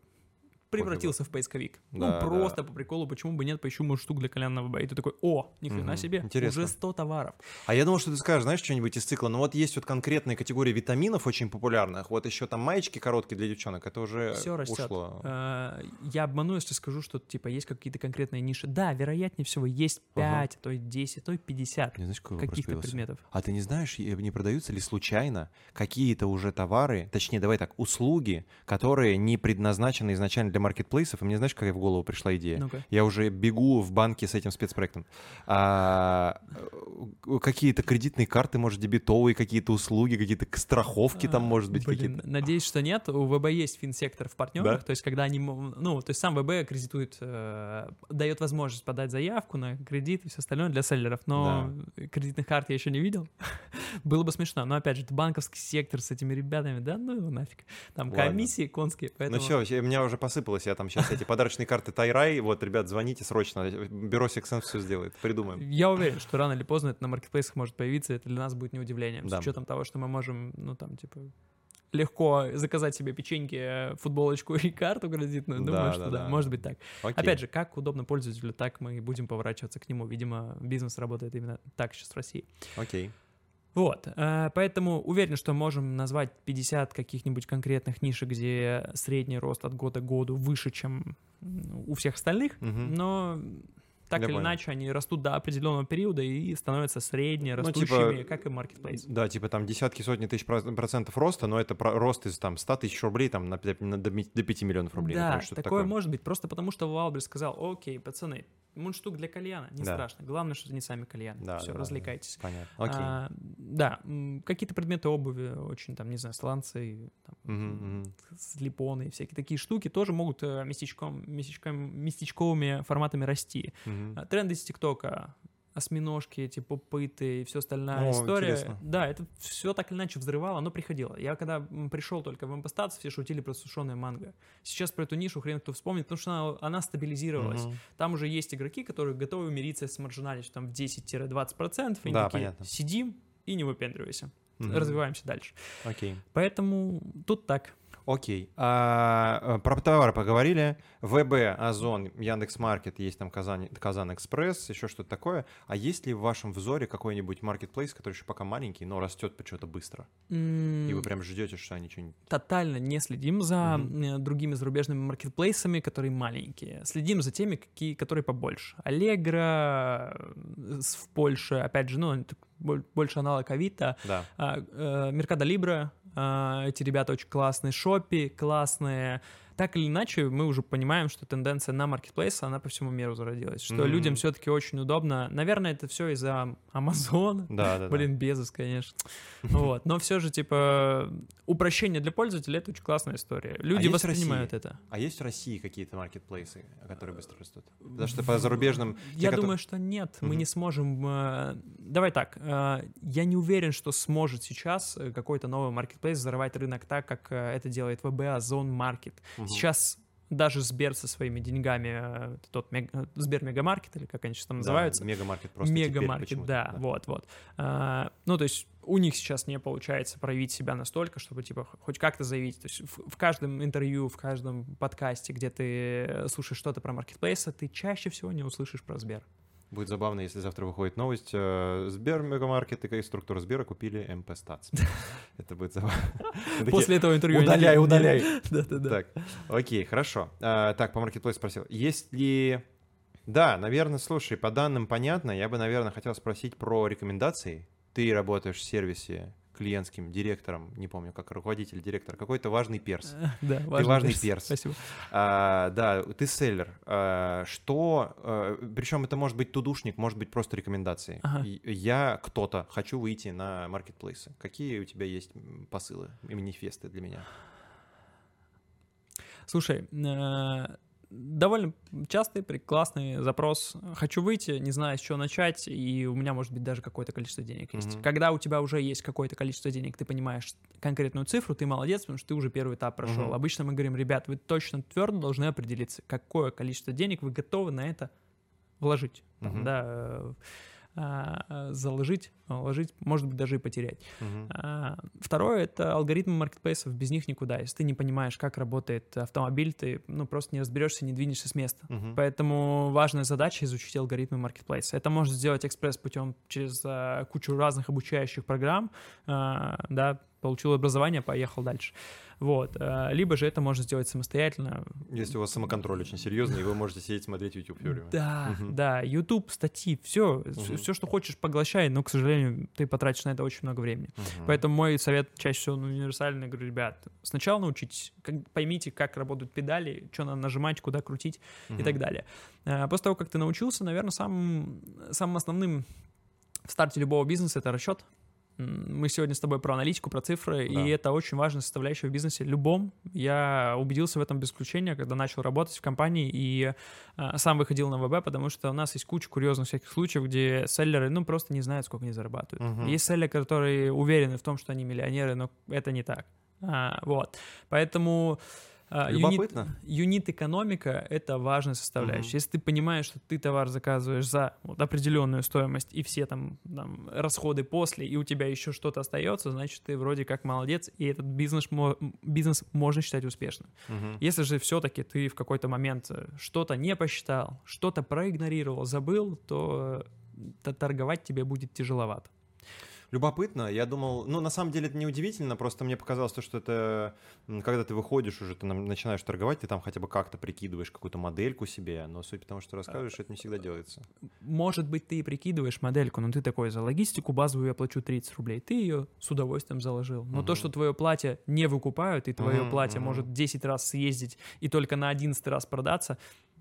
превратился в поисковик. Да, ну, просто да. по приколу, почему бы нет, поищу мундштук для кальянного ВБ. И ты такой, о, ни хрена угу, себе, интересно. Уже сто товаров. А я думал, что ты скажешь, знаешь, что-нибудь из цикла, но вот есть вот конкретные категории витаминов очень популярных, вот еще там маечки короткие для девчонок, это уже все ушло. Я обману, если скажу, что типа есть какие-то конкретные ниши. Да, вероятнее всего, есть пять, угу. то есть десять, то есть пятьдесят не знаешь, каких-то предметов. А ты не знаешь, не продаются ли случайно какие-то уже товары, точнее, давай так, услуги, которые не предназначены изначально для маркетплейсов, и мне, знаешь, какая в голову пришла идея? Ну-ка. Я уже бегу в банке с этим спецпроектом. А, какие-то кредитные карты, может, дебетовые, какие-то услуги, какие-то страховки а, там, может быть, блин, какие-то. Надеюсь, что нет. У ВБ есть финсектор в партнерах, да? То есть, когда они, ну, то есть сам ВБ кредитует, э, дает возможность подать заявку на кредит и все остальное для селлеров, но да. кредитных карт я еще не видел. Было бы смешно, но, опять же, это банковский сектор с этими ребятами, да, ну его нафиг. Там ладно. Комиссии конские, поэтому... Ну все, меня уже посыпали. Я там сейчас эти подарочные карты Тайрай. Вот, ребят, звоните срочно. Бюро Сиксенс все сделает. Придумаем. Я уверен, что рано или поздно это на маркетплейсах может появиться. Это для нас будет не удивлением. Да. С учетом того, что мы можем, ну там, типа, легко заказать себе печеньки, футболочку и карту кредитную. Думаю, да, что да, да. да. Может быть так. Окей. Опять же, как удобно пользователю, так мы и будем поворачиваться к нему. Видимо, бизнес работает именно так сейчас в России. Окей. Вот, поэтому уверен, что можем назвать пятьдесят каких-нибудь конкретных ниш, где средний рост от года к году выше, чем у всех остальных, угу. но так Я или понял. Иначе они растут до определенного периода и становятся средне растущими, ну, типа, как и маркетплейс. Да, типа там десятки, сотни тысяч процентов роста, но это рост из там ста тысяч рублей там, на, на, до пяти миллионов рублей. Да, например, такое, такое может быть, просто потому что Валберс сказал, окей, пацаны, мундштук для кальяна, не да. страшно. Главное, что это не сами кальяны. Да, все, да, развлекайтесь. Да, понятно. Окей. А, да, какие-то предметы обуви, очень там, не знаю, сланцы, там, mm-hmm. слепоны, всякие такие штуки тоже могут местечком, местечком, местечковыми форматами расти. Mm-hmm. Тренды из ТикТока, осьминожки, эти попыты и все остальная О, история. Интересно. Да, это все так или иначе взрывало, оно приходило. Я когда пришел только в Импостац, все шутили про сушеное манго. Сейчас про эту нишу хрен кто вспомнит, потому что она, она стабилизировалась. Угу. Там уже есть игроки, которые готовы мириться с маржинальностью там в десять-двадцать процентов. И да, такие, понятно. Сидим и не выпендривайся. Угу. Развиваемся дальше. Окей. Поэтому тут так. Окей. А, про товары поговорили. ВБ, Озон, Яндекс.Маркет, есть там Казань, Казан-Экспресс, еще что-то такое. А есть ли в вашем взоре какой-нибудь маркетплейс, который еще пока маленький, но растет почему-то быстро? Mm. И вы прям ждете, что они что-нибудь... Тотально не следим за mm-hmm. другими зарубежными маркетплейсами, которые маленькие. Следим за теми, какие, которые побольше. Allegro в Польше, опять же, ну, больше аналог Авито. Да. Mercado Libre, эти ребята очень классные. Шопи классные. так или иначе мы уже понимаем, что тенденция на маркетплейсы, она по всему миру зародилась, что mm-hmm. людям все-таки очень удобно. Наверное, это все из-за Амазона. Да, да, блин, да. Безос, конечно. Вот. Но все же, типа, упрощение для пользователя — это очень классная история. Люди а воспринимают это. А есть в России какие-то маркетплейсы, которые быстро растут? Потому что по зарубежным... Я те, думаю, которые... что нет, мы mm-hmm. не сможем... Давай так, я не уверен, что сможет сейчас какой-то новый маркетплейс взорвать рынок так, как это делает вэ бэ, Озон, Market. Угу. Сейчас даже Сбер со своими деньгами, тот мег... Сбер Мегамаркет, или как они сейчас там называются? Да, Мегамаркет просто Мегамаркет, теперь да, да, вот, вот. А, ну, то есть у них сейчас не получается проявить себя настолько, чтобы, типа, хоть как-то заявить. То есть в, в каждом интервью, в каждом подкасте, где ты слушаешь что-то про маркетплейсы, ты чаще всего не услышишь про Сбер. Будет забавно, если завтра выходит новость. Сбер, Мегамаркет и структура Сбера купили эм пэ статс. Это будет забавно. После этого интервью... Удаляй, удаляй. Да-да-да. Так, окей, хорошо. Так, по маркетплейсу спросил. Есть ли... Да, наверное, слушай, по данным понятно. Я бы, наверное, хотел спросить про рекомендации. Ты работаешь в сервисе клиентским директором, не помню, как руководитель, директор, какой-то важный перс. Да, ты важный, важный перс. перс. Спасибо. А, да, ты селлер. А, что, а, причем это может быть тудушник, может быть просто рекомендации. Ага. Я кто-то хочу выйти на маркетплейсы. Какие у тебя есть посылы и манифесты для меня? Слушай, довольно частый, классный запрос. Хочу выйти, не знаю, с чего начать, и у меня, может быть, даже какое-то количество денег есть. Mm-hmm. Когда у тебя уже есть какое-то количество денег, ты понимаешь конкретную цифру, ты молодец, потому что ты уже первый этап прошел. Mm-hmm. Обычно мы говорим, ребят, вы точно твердо должны определиться, какое количество денег вы готовы на это вложить. Там, mm-hmm. да, заложить, вложить, может быть, даже и потерять. Uh-huh. Второе — это алгоритмы маркетплейсов, без них никуда. Если ты не понимаешь, как работает автомобиль, ты ну, просто не разберешься, не двинешься с места. Uh-huh. Поэтому важная задача — изучить алгоритмы маркетплейса. Это можно сделать экспресс путем через а, кучу разных обучающих программ, а, да, получил образование, поехал дальше. Вот. Либо же это можно сделать самостоятельно. Если у вас самоконтроль очень серьезный, и вы можете сидеть смотреть YouTube все время. Да, угу. да. YouTube, статьи, все, угу. все, что хочешь, поглощай, но, к сожалению, ты потратишь на это очень много времени. Угу. Поэтому мой совет чаще всего универсальный. Говорю, ребят, сначала научитесь, как, поймите, как работают педали, что надо нажимать, куда крутить угу. и так далее. После того, как ты научился, наверное, самым, самым основным в старте любого бизнеса — это расчет. Мы сегодня с тобой про аналитику, про цифры, да. и это очень важная составляющая в бизнесе любом. Я убедился в этом без исключения, когда начал работать в компании и э, сам выходил на вэ бэ, потому что у нас есть куча курьезных всяких случаев, где селлеры, ну, просто не знают, сколько они зарабатывают. Угу. Есть селлеры, которые уверены в том, что они миллионеры, но это не так. А, вот. Поэтому... Любопытно. Юнит-экономика — это важная составляющая. Uh-huh. Если ты понимаешь, что ты товар заказываешь за вот определенную стоимость и все там, там расходы после, и у тебя еще что-то остается, значит, ты вроде как молодец, и этот бизнес, бизнес можно считать успешным. Uh-huh. Если же все-таки ты в какой-то момент что-то не посчитал, что-то проигнорировал, забыл, то, то торговать тебе будет тяжеловато. Любопытно, я думал, ну, на самом деле это не удивительно, просто мне показалось то, что это, когда ты выходишь уже, ты начинаешь торговать, ты там хотя бы как-то прикидываешь какую-то модельку себе, но суть потому, что рассказываешь, это не всегда делается. Может быть, ты и прикидываешь модельку, но ты такой, за логистику базовую я плачу тридцать рублей, ты ее с удовольствием заложил, но угу. то, что твое платье не выкупают, и твое угу, платье угу. может десять раз съездить и только на одиннадцатый раз продаться,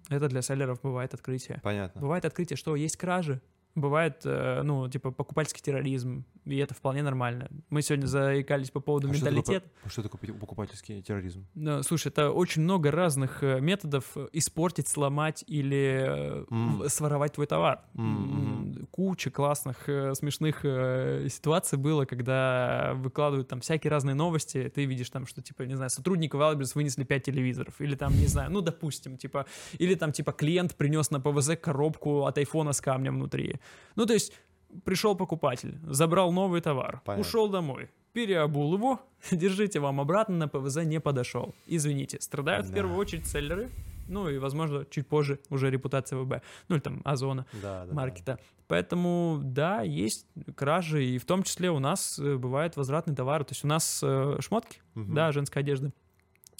это для селлеров бывает открытие. Понятно. Бывает открытие, что есть кражи. Бывает, ну, типа, покупательский терроризм, и это вполне нормально. Мы сегодня заикались по поводу а менталитета. Что такое, что такое покупательский терроризм? Слушай, это очень много разных методов испортить, сломать или mm. своровать твой товар. Mm-hmm. Куча классных, смешных ситуаций было, когда выкладывают там всякие разные новости, ты видишь там, что, типа, не знаю, сотрудник Wildberries вынесли пять телевизоров, или там, не знаю, ну, допустим, типа, или там, типа, клиент принес на пэ вэ зэ коробку от айфона с камнем внутри. Ну, то есть, пришел покупатель, забрал новый товар, Понятно. Ушел домой, переобул его, держите вам обратно, на пэ вэ зэ не подошел. Извините, страдают да. в первую очередь селлеры, ну и, возможно, чуть позже уже репутация вэ бэ, ну или там Озона, да, да, Маркета. Да. Поэтому, да, есть кражи, и в том числе у нас бывают возвратные товары, то есть у нас э, шмотки, угу. да, женская одежда.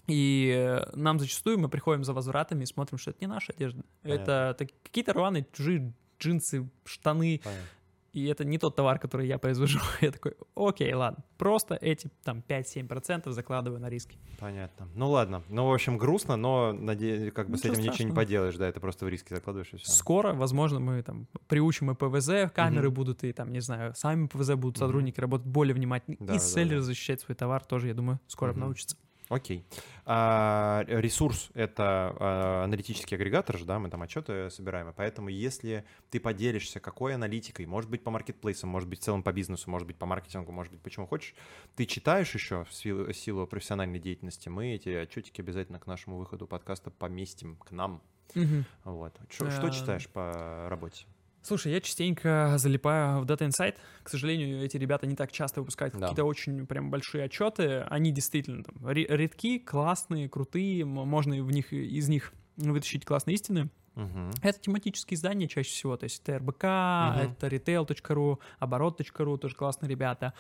И нам зачастую мы приходим за возвратами и смотрим, что это не наша одежда, Понятно. Это так, какие-то рваные чужие джинсы, штаны, Понятно. и это не тот товар, который я произвожу. Я такой, окей, ладно, просто эти там пять-семь процентов закладываю на риски. Понятно. Ну ладно, ну в общем грустно, но наде... как бы ничего с этим страшного. Ничего не поделаешь, да, это просто в риски закладываешь и все. Скоро, возможно, мы там приучим и ПВЗ, камеры угу. будут, и там, не знаю, сами ПВЗ будут, сотрудники угу. работать более внимательно, да, и да, селлер да. защищать свой товар тоже, я думаю, скоро угу. научатся. Окей. А, ресурс — это а, аналитический агрегатор же, да, мы там отчеты собираем, и поэтому если ты поделишься какой аналитикой, может быть, по маркетплейсам, может быть, в целом по бизнесу, может быть, по маркетингу, может быть, почему хочешь, ты читаешь еще в силу, в силу профессиональной деятельности, мы эти отчетики обязательно к нашему выходу подкаста поместим к нам. Угу. Вот. Что, а... что читаешь по работе? Слушай, я частенько залипаю в Data Insight. К сожалению, эти ребята не так часто выпускают да. какие-то очень прям большие отчеты. Они действительно там редки, классные, крутые. Можно в них, из них вытащить классные истины. Угу. Это тематические издания чаще всего. То есть это РБК, угу. это retail.ru, оборот.ру, тоже классные ребята.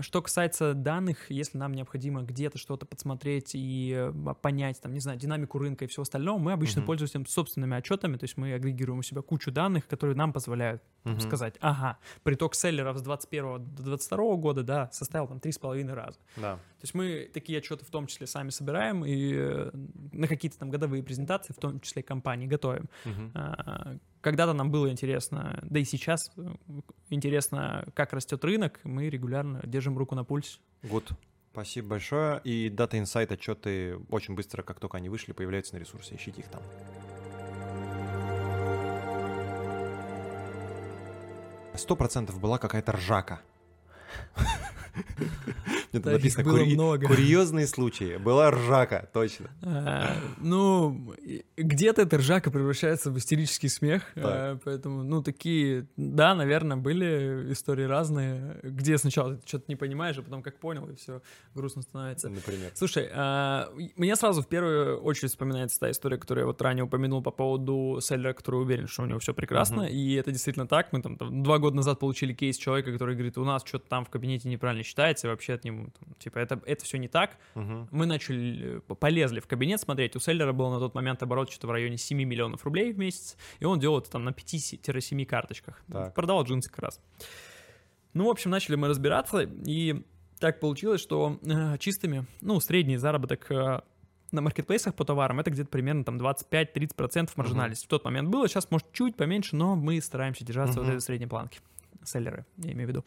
Что касается данных, если нам необходимо где-то что-то подсмотреть и понять, там, не знаю, динамику рынка и всего остального, мы обычно uh-huh. пользуемся собственными отчетами, то есть мы агрегируем у себя кучу данных, которые нам позволяют uh-huh. там, сказать, ага, приток селлеров с двадцать первого до двадцать второго года, да, составил там три с половиной раза. Да. То есть мы такие отчеты в том числе сами собираем и на какие-то там годовые презентации, в том числе компании, готовим. Uh-huh. Когда-то нам было интересно, да и сейчас интересно, как растет рынок, мы регулярно держим руку на пульсе. Good. Спасибо большое. И Data Insight отчеты очень быстро, как только они вышли, появляются на ресурсе. Ищите их там. Сто процентов была какая-то ржака. Мне там написано «Курьезные случаи». Была ржака, точно. Ну, где-то эта ржака превращается в истерический смех. Поэтому, ну, такие, да, наверное, были истории разные, где сначала ты что-то не понимаешь, а потом как понял, и все грустно становится. Например. Слушай, мне сразу в первую очередь вспоминается та история, которую я вот ранее упомянул по поводу селлера, который уверен, что у него все прекрасно. И это действительно так. Мы там два года назад получили кейс человека, который говорит, у нас что-то там в кабинете неправильно считается, и вообще от него там, типа, это, это все не так. Uh-huh. Мы начали, полезли в кабинет смотреть. У селлера был на тот момент оборот что-то в районе семь миллионов рублей в месяц, и он делал это там на пяти-семи карточках. Так. Продавал джинсы как раз. Ну, в общем, начали мы разбираться, и так получилось, что э, чистыми, ну, средний заработок э, на маркетплейсах по товарам, это где-то примерно там двадцать пять-тридцать процентов маржинальности. Uh-huh. В тот момент было, сейчас, может, чуть поменьше, но мы стараемся держаться uh-huh. вот этой средней планки. Селлеры, я имею в виду.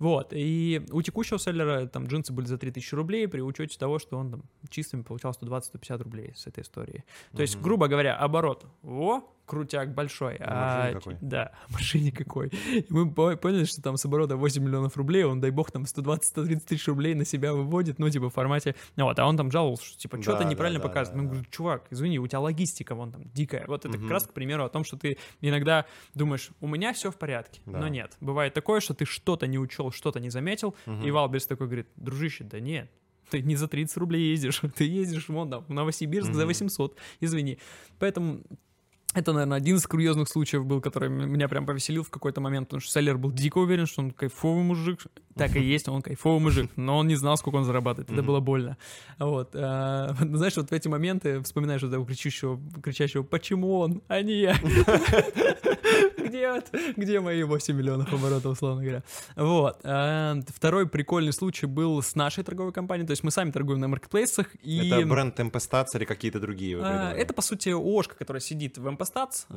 Вот, и у текущего селлера там джинсы были за три тысячи рублей, при учете того, что он там чистыми получал сто двадцать-сто пятьдесят рублей с этой истории. То mm-hmm. есть, грубо говоря, оборот. О, крутяк большой. А, а машине да, машине какой. И мы поняли, что там с оборота восемь миллионов рублей, он, дай бог, там сто двадцать-сто тридцать тысяч рублей на себя выводит, ну, типа, в формате... Вот, а он там жаловался, что, типа, что-то да, неправильно да, показывает. Да, да. Мы говорим, чувак, извини, у тебя логистика вон там дикая. Вот это mm-hmm. как раз, к примеру, о том, что ты иногда думаешь, у меня все в порядке, да. но нет. Бывает такое, что ты что-то не учел, что-то не заметил, uh-huh. и Валберс такой говорит, дружище, да нет, ты не за тридцать рублей ездишь, ты ездишь вон там в Новосибирск uh-huh. за восемьсот, извини. Поэтому это, наверное, один из курьезных случаев был, который меня прям повеселил в какой-то момент, потому что селлер был дико уверен, что он кайфовый мужик, так и есть, он кайфовый мужик, но он не знал, сколько он зарабатывает, это было больно. Вот, а, знаешь, вот в эти моменты вспоминаешь этого кричащего, кричащего «Почему он, а не я?» Где, где мои восемь миллионов оборотов, условно говоря. Вот. А, второй прикольный случай был с нашей торговой компанией. То есть мы сами торгуем на маркетплейсах. И... Это бренд Tempestats или какие-то другие? А, это, по сути, ООшка, которая сидит в Tempestats. Да.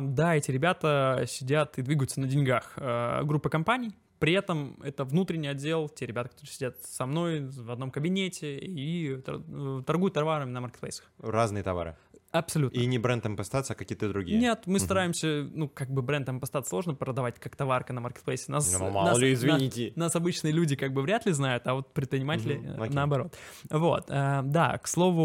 А, да, эти ребята сидят и двигаются на деньгах. А, группа компаний. При этом это внутренний отдел, те ребята, которые сидят со мной в одном кабинете и торгуют товарами на маркетплейсах. Разные товары. Абсолютно. И не бренд Tempestats, а какие-то другие. Нет, мы uh-huh. стараемся, ну, как бы бренд Tempestats сложно продавать как товарка на маркетплейсе. Нас, ну, мало нас, ли, извините. На, нас обычные люди как бы вряд ли знают, а вот предприниматели uh-huh. okay. наоборот. Вот, э, да, к слову,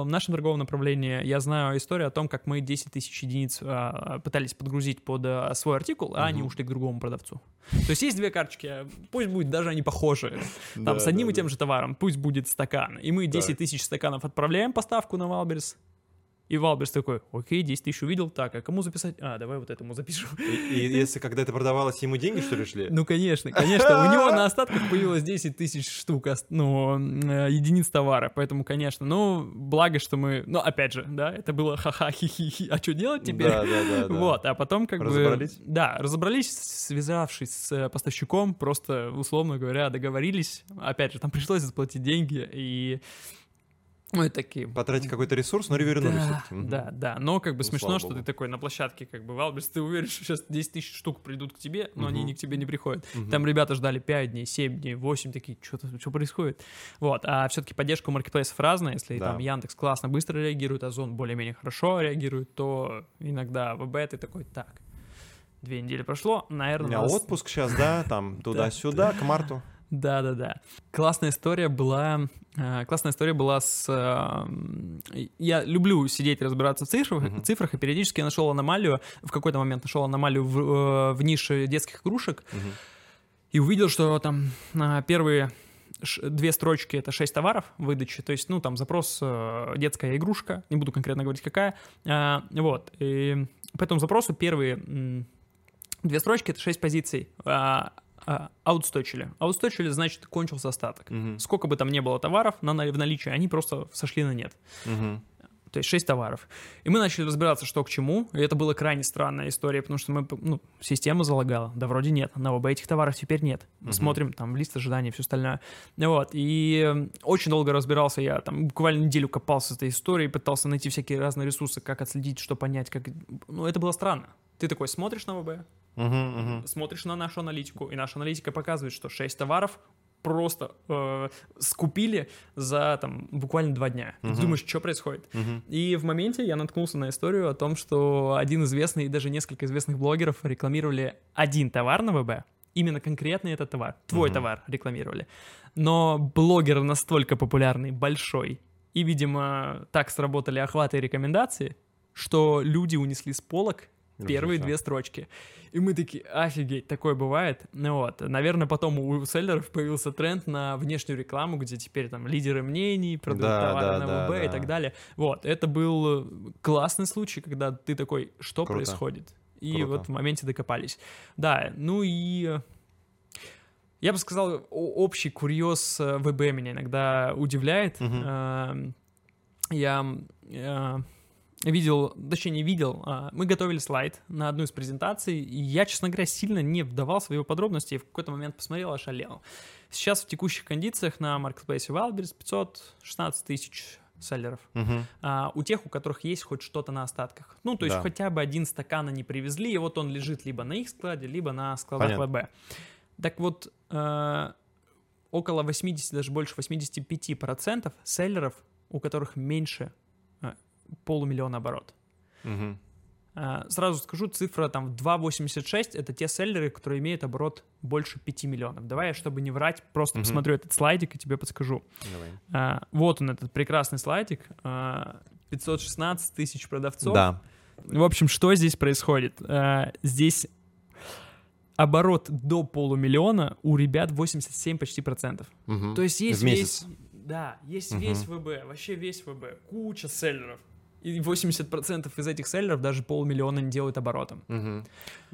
о нашем торговом направлении я знаю историю о том, как мы десять тысяч единиц э, пытались подгрузить под э, свой артикул, а uh-huh. они ушли к другому продавцу. То есть есть две карточки, пусть будет даже они похожи, там да, с одним да, и тем да. же товаром, пусть будет стакан. И мы десять тысяч стаканов отправляем поставку на Валберес, И Валберс такой: окей, десять тысяч увидел, так, а кому записать? А, давай вот этому запишем. И, и если когда это продавалось, ему деньги, что ли, шли? Ну, конечно, конечно. У него на остатках появилось десять тысяч штук, ну, единиц товара, поэтому, конечно. Ну, благо, что мы... Ну, опять же, да, это было ха-ха, хи-хи-хи, а что делать теперь? Да, да, да. Вот, а потом как бы... Разобрались? Да, разобрались, связавшись с поставщиком, просто, условно говоря, договорились. Опять же, там пришлось заплатить деньги и... Ну, это такие... Потратить какой-то ресурс, но ревернули да, все-таки. Да, да, но как бы ну, смешно, что ты такой на площадке, как бы, Валберс, ты уверен, что сейчас десять тысяч штук придут к тебе, но угу. они не к тебе не приходят. Угу. Там ребята ждали пять дней, семь дней, восемь, такие, что происходит? Вот, а все-таки поддержка у маркетплейсов разная, если да. там Яндекс классно быстро реагирует, Озон более-менее хорошо реагирует, то иногда ВБ ты такой, так, две недели прошло, наверное... У меня нас... отпуск сейчас, да, там, туда-сюда, к марту. Да-да-да. Классная история была... Классная история была с... Я люблю сидеть, разбираться в цифрах, uh-huh. цифрах, и периодически я нашел аномалию, в какой-то момент нашел аномалию в, в нише детских игрушек, uh-huh. и увидел, что там первые две строчки — это шесть товаров выдачи, то есть, ну, там запрос детская игрушка, не буду конкретно говорить, какая, вот. И по этому запросу первые две строчки — это шесть позиций, аутсточили. Аутсточили, значит, кончился остаток. Uh-huh. Сколько бы там ни было товаров на, в наличии, они просто сошли на нет. Uh-huh. То есть шесть товаров. И мы начали разбираться, что к чему. И это была крайне странная история, потому что мы, ну, система залагала. Да вроде нет. На ВБ этих товаров теперь нет. Uh-huh. Смотрим там в лист ожидания и все остальное. Вот. И очень долго разбирался я. Там буквально неделю копался с этой историей, пытался найти всякие разные ресурсы, как отследить, что понять. Как... Ну, это было странно. Ты такой смотришь на ВБ, Uh-huh, uh-huh. смотришь на нашу аналитику, и наша аналитика показывает, что шесть товаров просто э, скупили за там, буквально два дня. Uh-huh. Ты думаешь, что происходит? Uh-huh. И в моменте я наткнулся на историю о том, что один известный и даже несколько известных блогеров рекламировали один товар на ВБ, именно конкретный этот товар, твой uh-huh. товар рекламировали. Но блогер настолько популярный, большой, и, видимо, так сработали охваты и рекомендации, что люди унесли с полок первые две строчки. И мы такие, офигеть, такое бывает. Ну вот, наверное, потом у селлеров появился тренд на внешнюю рекламу, где теперь там лидеры мнений, продают да, товары да, на да, ВБ да. и так далее. Вот, это был классный случай, когда ты такой, что Круто. происходит? И Круто. вот в моменте докопались. Да, ну и... Я бы сказал, общий курьез ВБ меня иногда удивляет. Угу. Я... Видел, точнее не видел, мы готовили слайд на одну из презентаций, и я, честно говоря, сильно не вдавался в его подробности, и в какой-то момент посмотрел, ошалел. Сейчас в текущих кондициях на маркетплейсе Wildberries пятьсот шестнадцать тысяч селлеров. Угу. А, у тех, у которых есть хоть что-то на остатках. Ну, то есть да. хотя бы один стакан они привезли, и вот он лежит либо на их складе, либо на складах Понятно. ВБ. Так вот, э, около восемьдесят, даже больше восемьдесят пять процентов селлеров, у которых меньше полумиллиона оборот. Угу. Сразу скажу, цифра там два восемьдесят шесть, это те селлеры, которые имеют оборот больше пяти миллионов. Давай я, чтобы не врать, просто угу. посмотрю этот слайдик и тебе подскажу. Давай. Вот он, этот прекрасный слайдик. пятьсот шестнадцать тысяч продавцов. Да. В общем, что здесь происходит? Здесь оборот до полумиллиона у ребят восемьдесят семь почти процентов. Угу. То есть есть... В месяц. Весь... Да, есть угу. весь ВБ, вообще весь ВБ, куча селлеров. И восемьдесят процентов из этих селлеров даже полмиллиона не делают оборотом. Угу.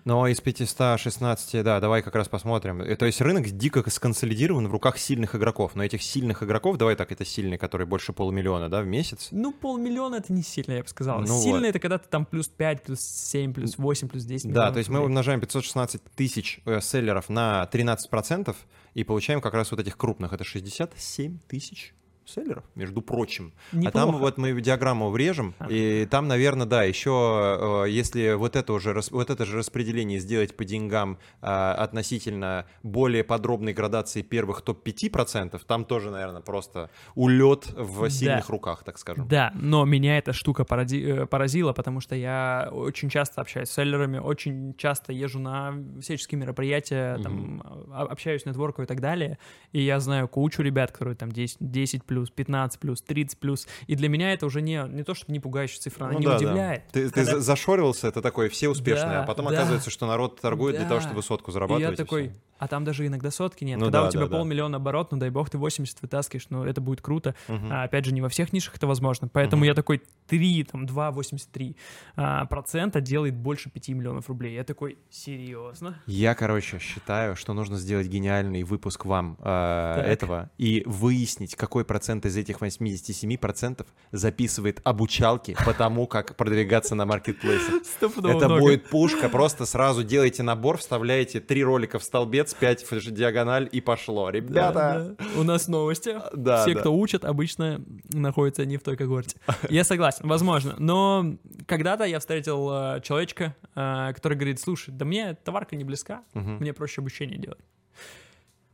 Но из пятисот шестнадцати, да, давай как раз посмотрим. То есть рынок дико сконсолидирован в руках сильных игроков. Но этих сильных игроков, давай так, это сильные, которые больше полумиллиона, да, в месяц? Ну, полмиллиона — это не сильно, я бы сказал. Ну, сильно вот. Это когда ты там плюс пять, плюс семь, плюс восемь, плюс десять. Да, то есть рублей. Мы умножаем пятьсот шестнадцать тысяч э, селлеров на тринадцать процентов. И получаем как раз вот этих крупных. Это шестьдесят семь тысяч селлеров, между прочим. Неплохо. А там вот мы диаграмму врежем, а. и там, наверное, да, еще если вот это, уже, вот это же распределение сделать по деньгам а, относительно более подробной градации первых топ-пять процентов, там тоже, наверное, просто улет в сильных да. руках, так скажем. Да, но меня эта штука порази, поразила, потому что я очень часто общаюсь с селлерами, очень часто езжу на всяческие мероприятия, там, mm-hmm. общаюсь с нетворком и так далее, и я знаю кучу ребят, которые там десять, десять плюс, пятнадцать плюс, тридцать плюс. И для меня это уже не, не то, чтобы не пугающая цифра, она ну, не да, удивляет. Да. Ты, когда... ты зашорился, это такое, все успешные, да, а потом да, оказывается, что народ торгует да. для того, чтобы сотку зарабатывать. И я такой, и а там даже иногда сотки нет. Ну, Когда да, у тебя да, полмиллиона да. оборот, ну дай бог, ты восемьдесят вытаскиваешь, ну это будет круто. Uh-huh. А, опять же, не во всех нишах это возможно. Поэтому uh-huh. я такой три, там, два, восемьдесят три а, процента делает больше пяти миллионов рублей. Я такой, серьезно? Я, короче, считаю, что нужно сделать гениальный выпуск вам э, этого и выяснить, какой процент из этих восемьдесят семь процентов записывает обучалки по тому, как продвигаться на маркетплейсах. Это будет пушка. Просто сразу делайте набор, вставляете три ролика в столбец, пять в диагональ и пошло. Ребята! У нас новости. Все, кто учат, обычно находятся не в той когорте. Я согласен, возможно. Но когда-то я встретил человечка, который говорит, слушай, да мне товарка не близка, мне проще обучение делать.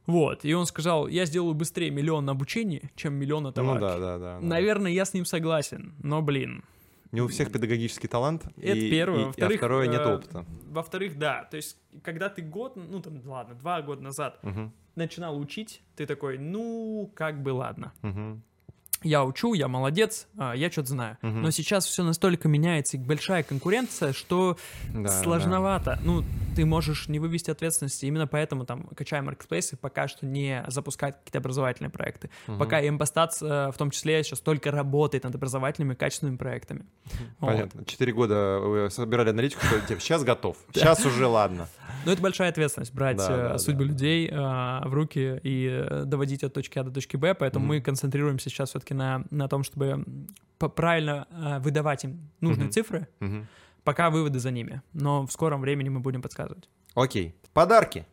Вот, и он сказал, я сделаю быстрее миллион на обучение, чем миллион на товарки. Ну да, да, да. Наверное, я с ним согласен, но, блин. Не у всех педагогический талант. Это и, первое. И, во-вторых, а второе, нет опыта. Во-вторых, да, то есть, когда ты год, ну там, ладно, два года назад угу. начинал учить, ты такой, ну, как бы ладно. Угу. Я учу, я молодец, я что-то знаю. Угу. Но сейчас все настолько меняется, и большая конкуренция, что да, сложновато. Да. Ну, ты можешь не вывести ответственности. Именно поэтому там качаем маркетплейсы, пока что не запускать какие-то образовательные проекты. Угу. Пока MBStats в том числе сейчас только работает над образовательными качественными проектами. Понятно. Четыре вот. года вы собирали аналитику, что типа, сейчас готов, сейчас уже ладно. Но это большая ответственность, брать да, да, судьбы да. людей в руки и доводить от точки А до точки Б, поэтому угу. мы концентрируемся сейчас все-таки На, на том, чтобы правильно э, выдавать им нужные uh-huh. цифры, uh-huh. пока выводы за ними. Но в скором времени мы будем подсказывать. Окей. Подарки.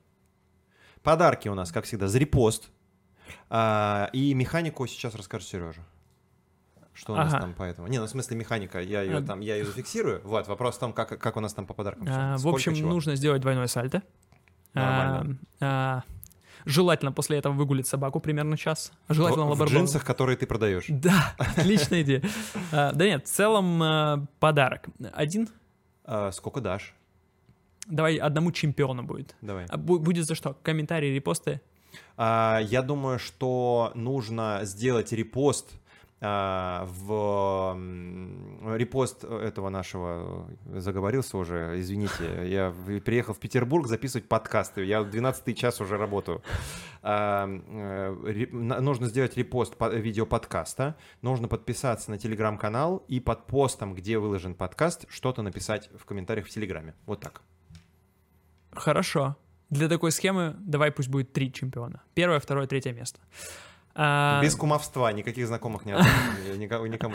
Подарки у нас, как всегда, за репост. А, и механику сейчас расскажет Сережа. Что у ага. нас там по этому? Не, ну в смысле механика, я ее, а... там, я ее зафиксирую. Вот, вопрос в том, как, как у нас там по подаркам. А, в общем, чего? нужно сделать двойное сальто. Нормально. А, а... Желательно после этого выгулить собаку примерно час. Желательно в лабрадора. В джинсах, которые ты продаешь. Да, отличная идея. Да нет, в целом подарок. Один? Сколько дашь? Давай одному чемпиону будет. Давай. Будет за что? Комментарии, репосты? Я думаю, что нужно сделать репост в репост этого нашего, заговорился уже, извините, я приехал в Петербург записывать подкасты, я в двенадцатый час уже работаю. Нужно сделать репост видеоподкаста, нужно подписаться на телеграм-канал и под постом, где выложен подкаст, что-то написать в комментариях в телеграме. Вот так. Хорошо. Для такой схемы давай пусть будет три чемпиона. Первое, второе, третье место. А... Без кумовства, никаких знакомых не отдам, никому не отдам.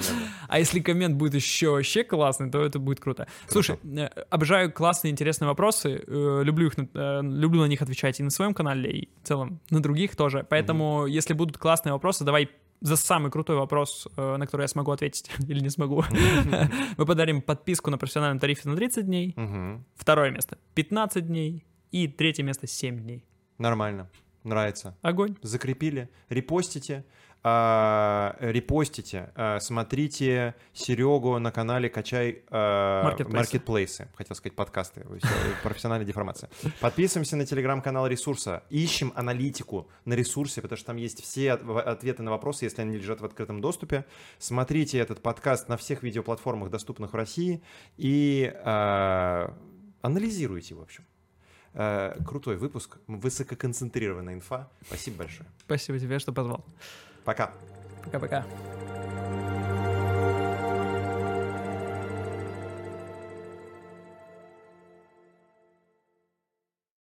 А если коммент будет еще вообще классный, то это будет круто. Хорошо. Слушай, обожаю классные, интересные вопросы, люблю их, люблю на них отвечать и на своем канале, и в целом на других тоже. Поэтому, mm-hmm. если будут классные вопросы, давай за самый крутой вопрос, на который я смогу ответить или не смогу, mm-hmm. мы подарим подписку на профессиональном тарифе на тридцать дней, mm-hmm. второе место пятнадцать дней и третье место семь дней. Нормально. Нравится. Огонь. Закрепили. Репостите. Э, репостите. Э, смотрите Серегу на канале «Качай э, маркетплейсы. маркетплейсы». Хотел сказать подкасты. Профессиональная деформация. Подписываемся на телеграм-канал ресурса. Ищем аналитику на ресурсе, потому что там есть все ответы на вопросы, если они лежат в открытом доступе. Смотрите этот подкаст на всех видеоплатформах, доступных в России. И э, анализируйте, в общем. Крутой выпуск, высококонцентрированная инфа. Спасибо большое. Спасибо тебе, что позвал. Пока. Пока-пока.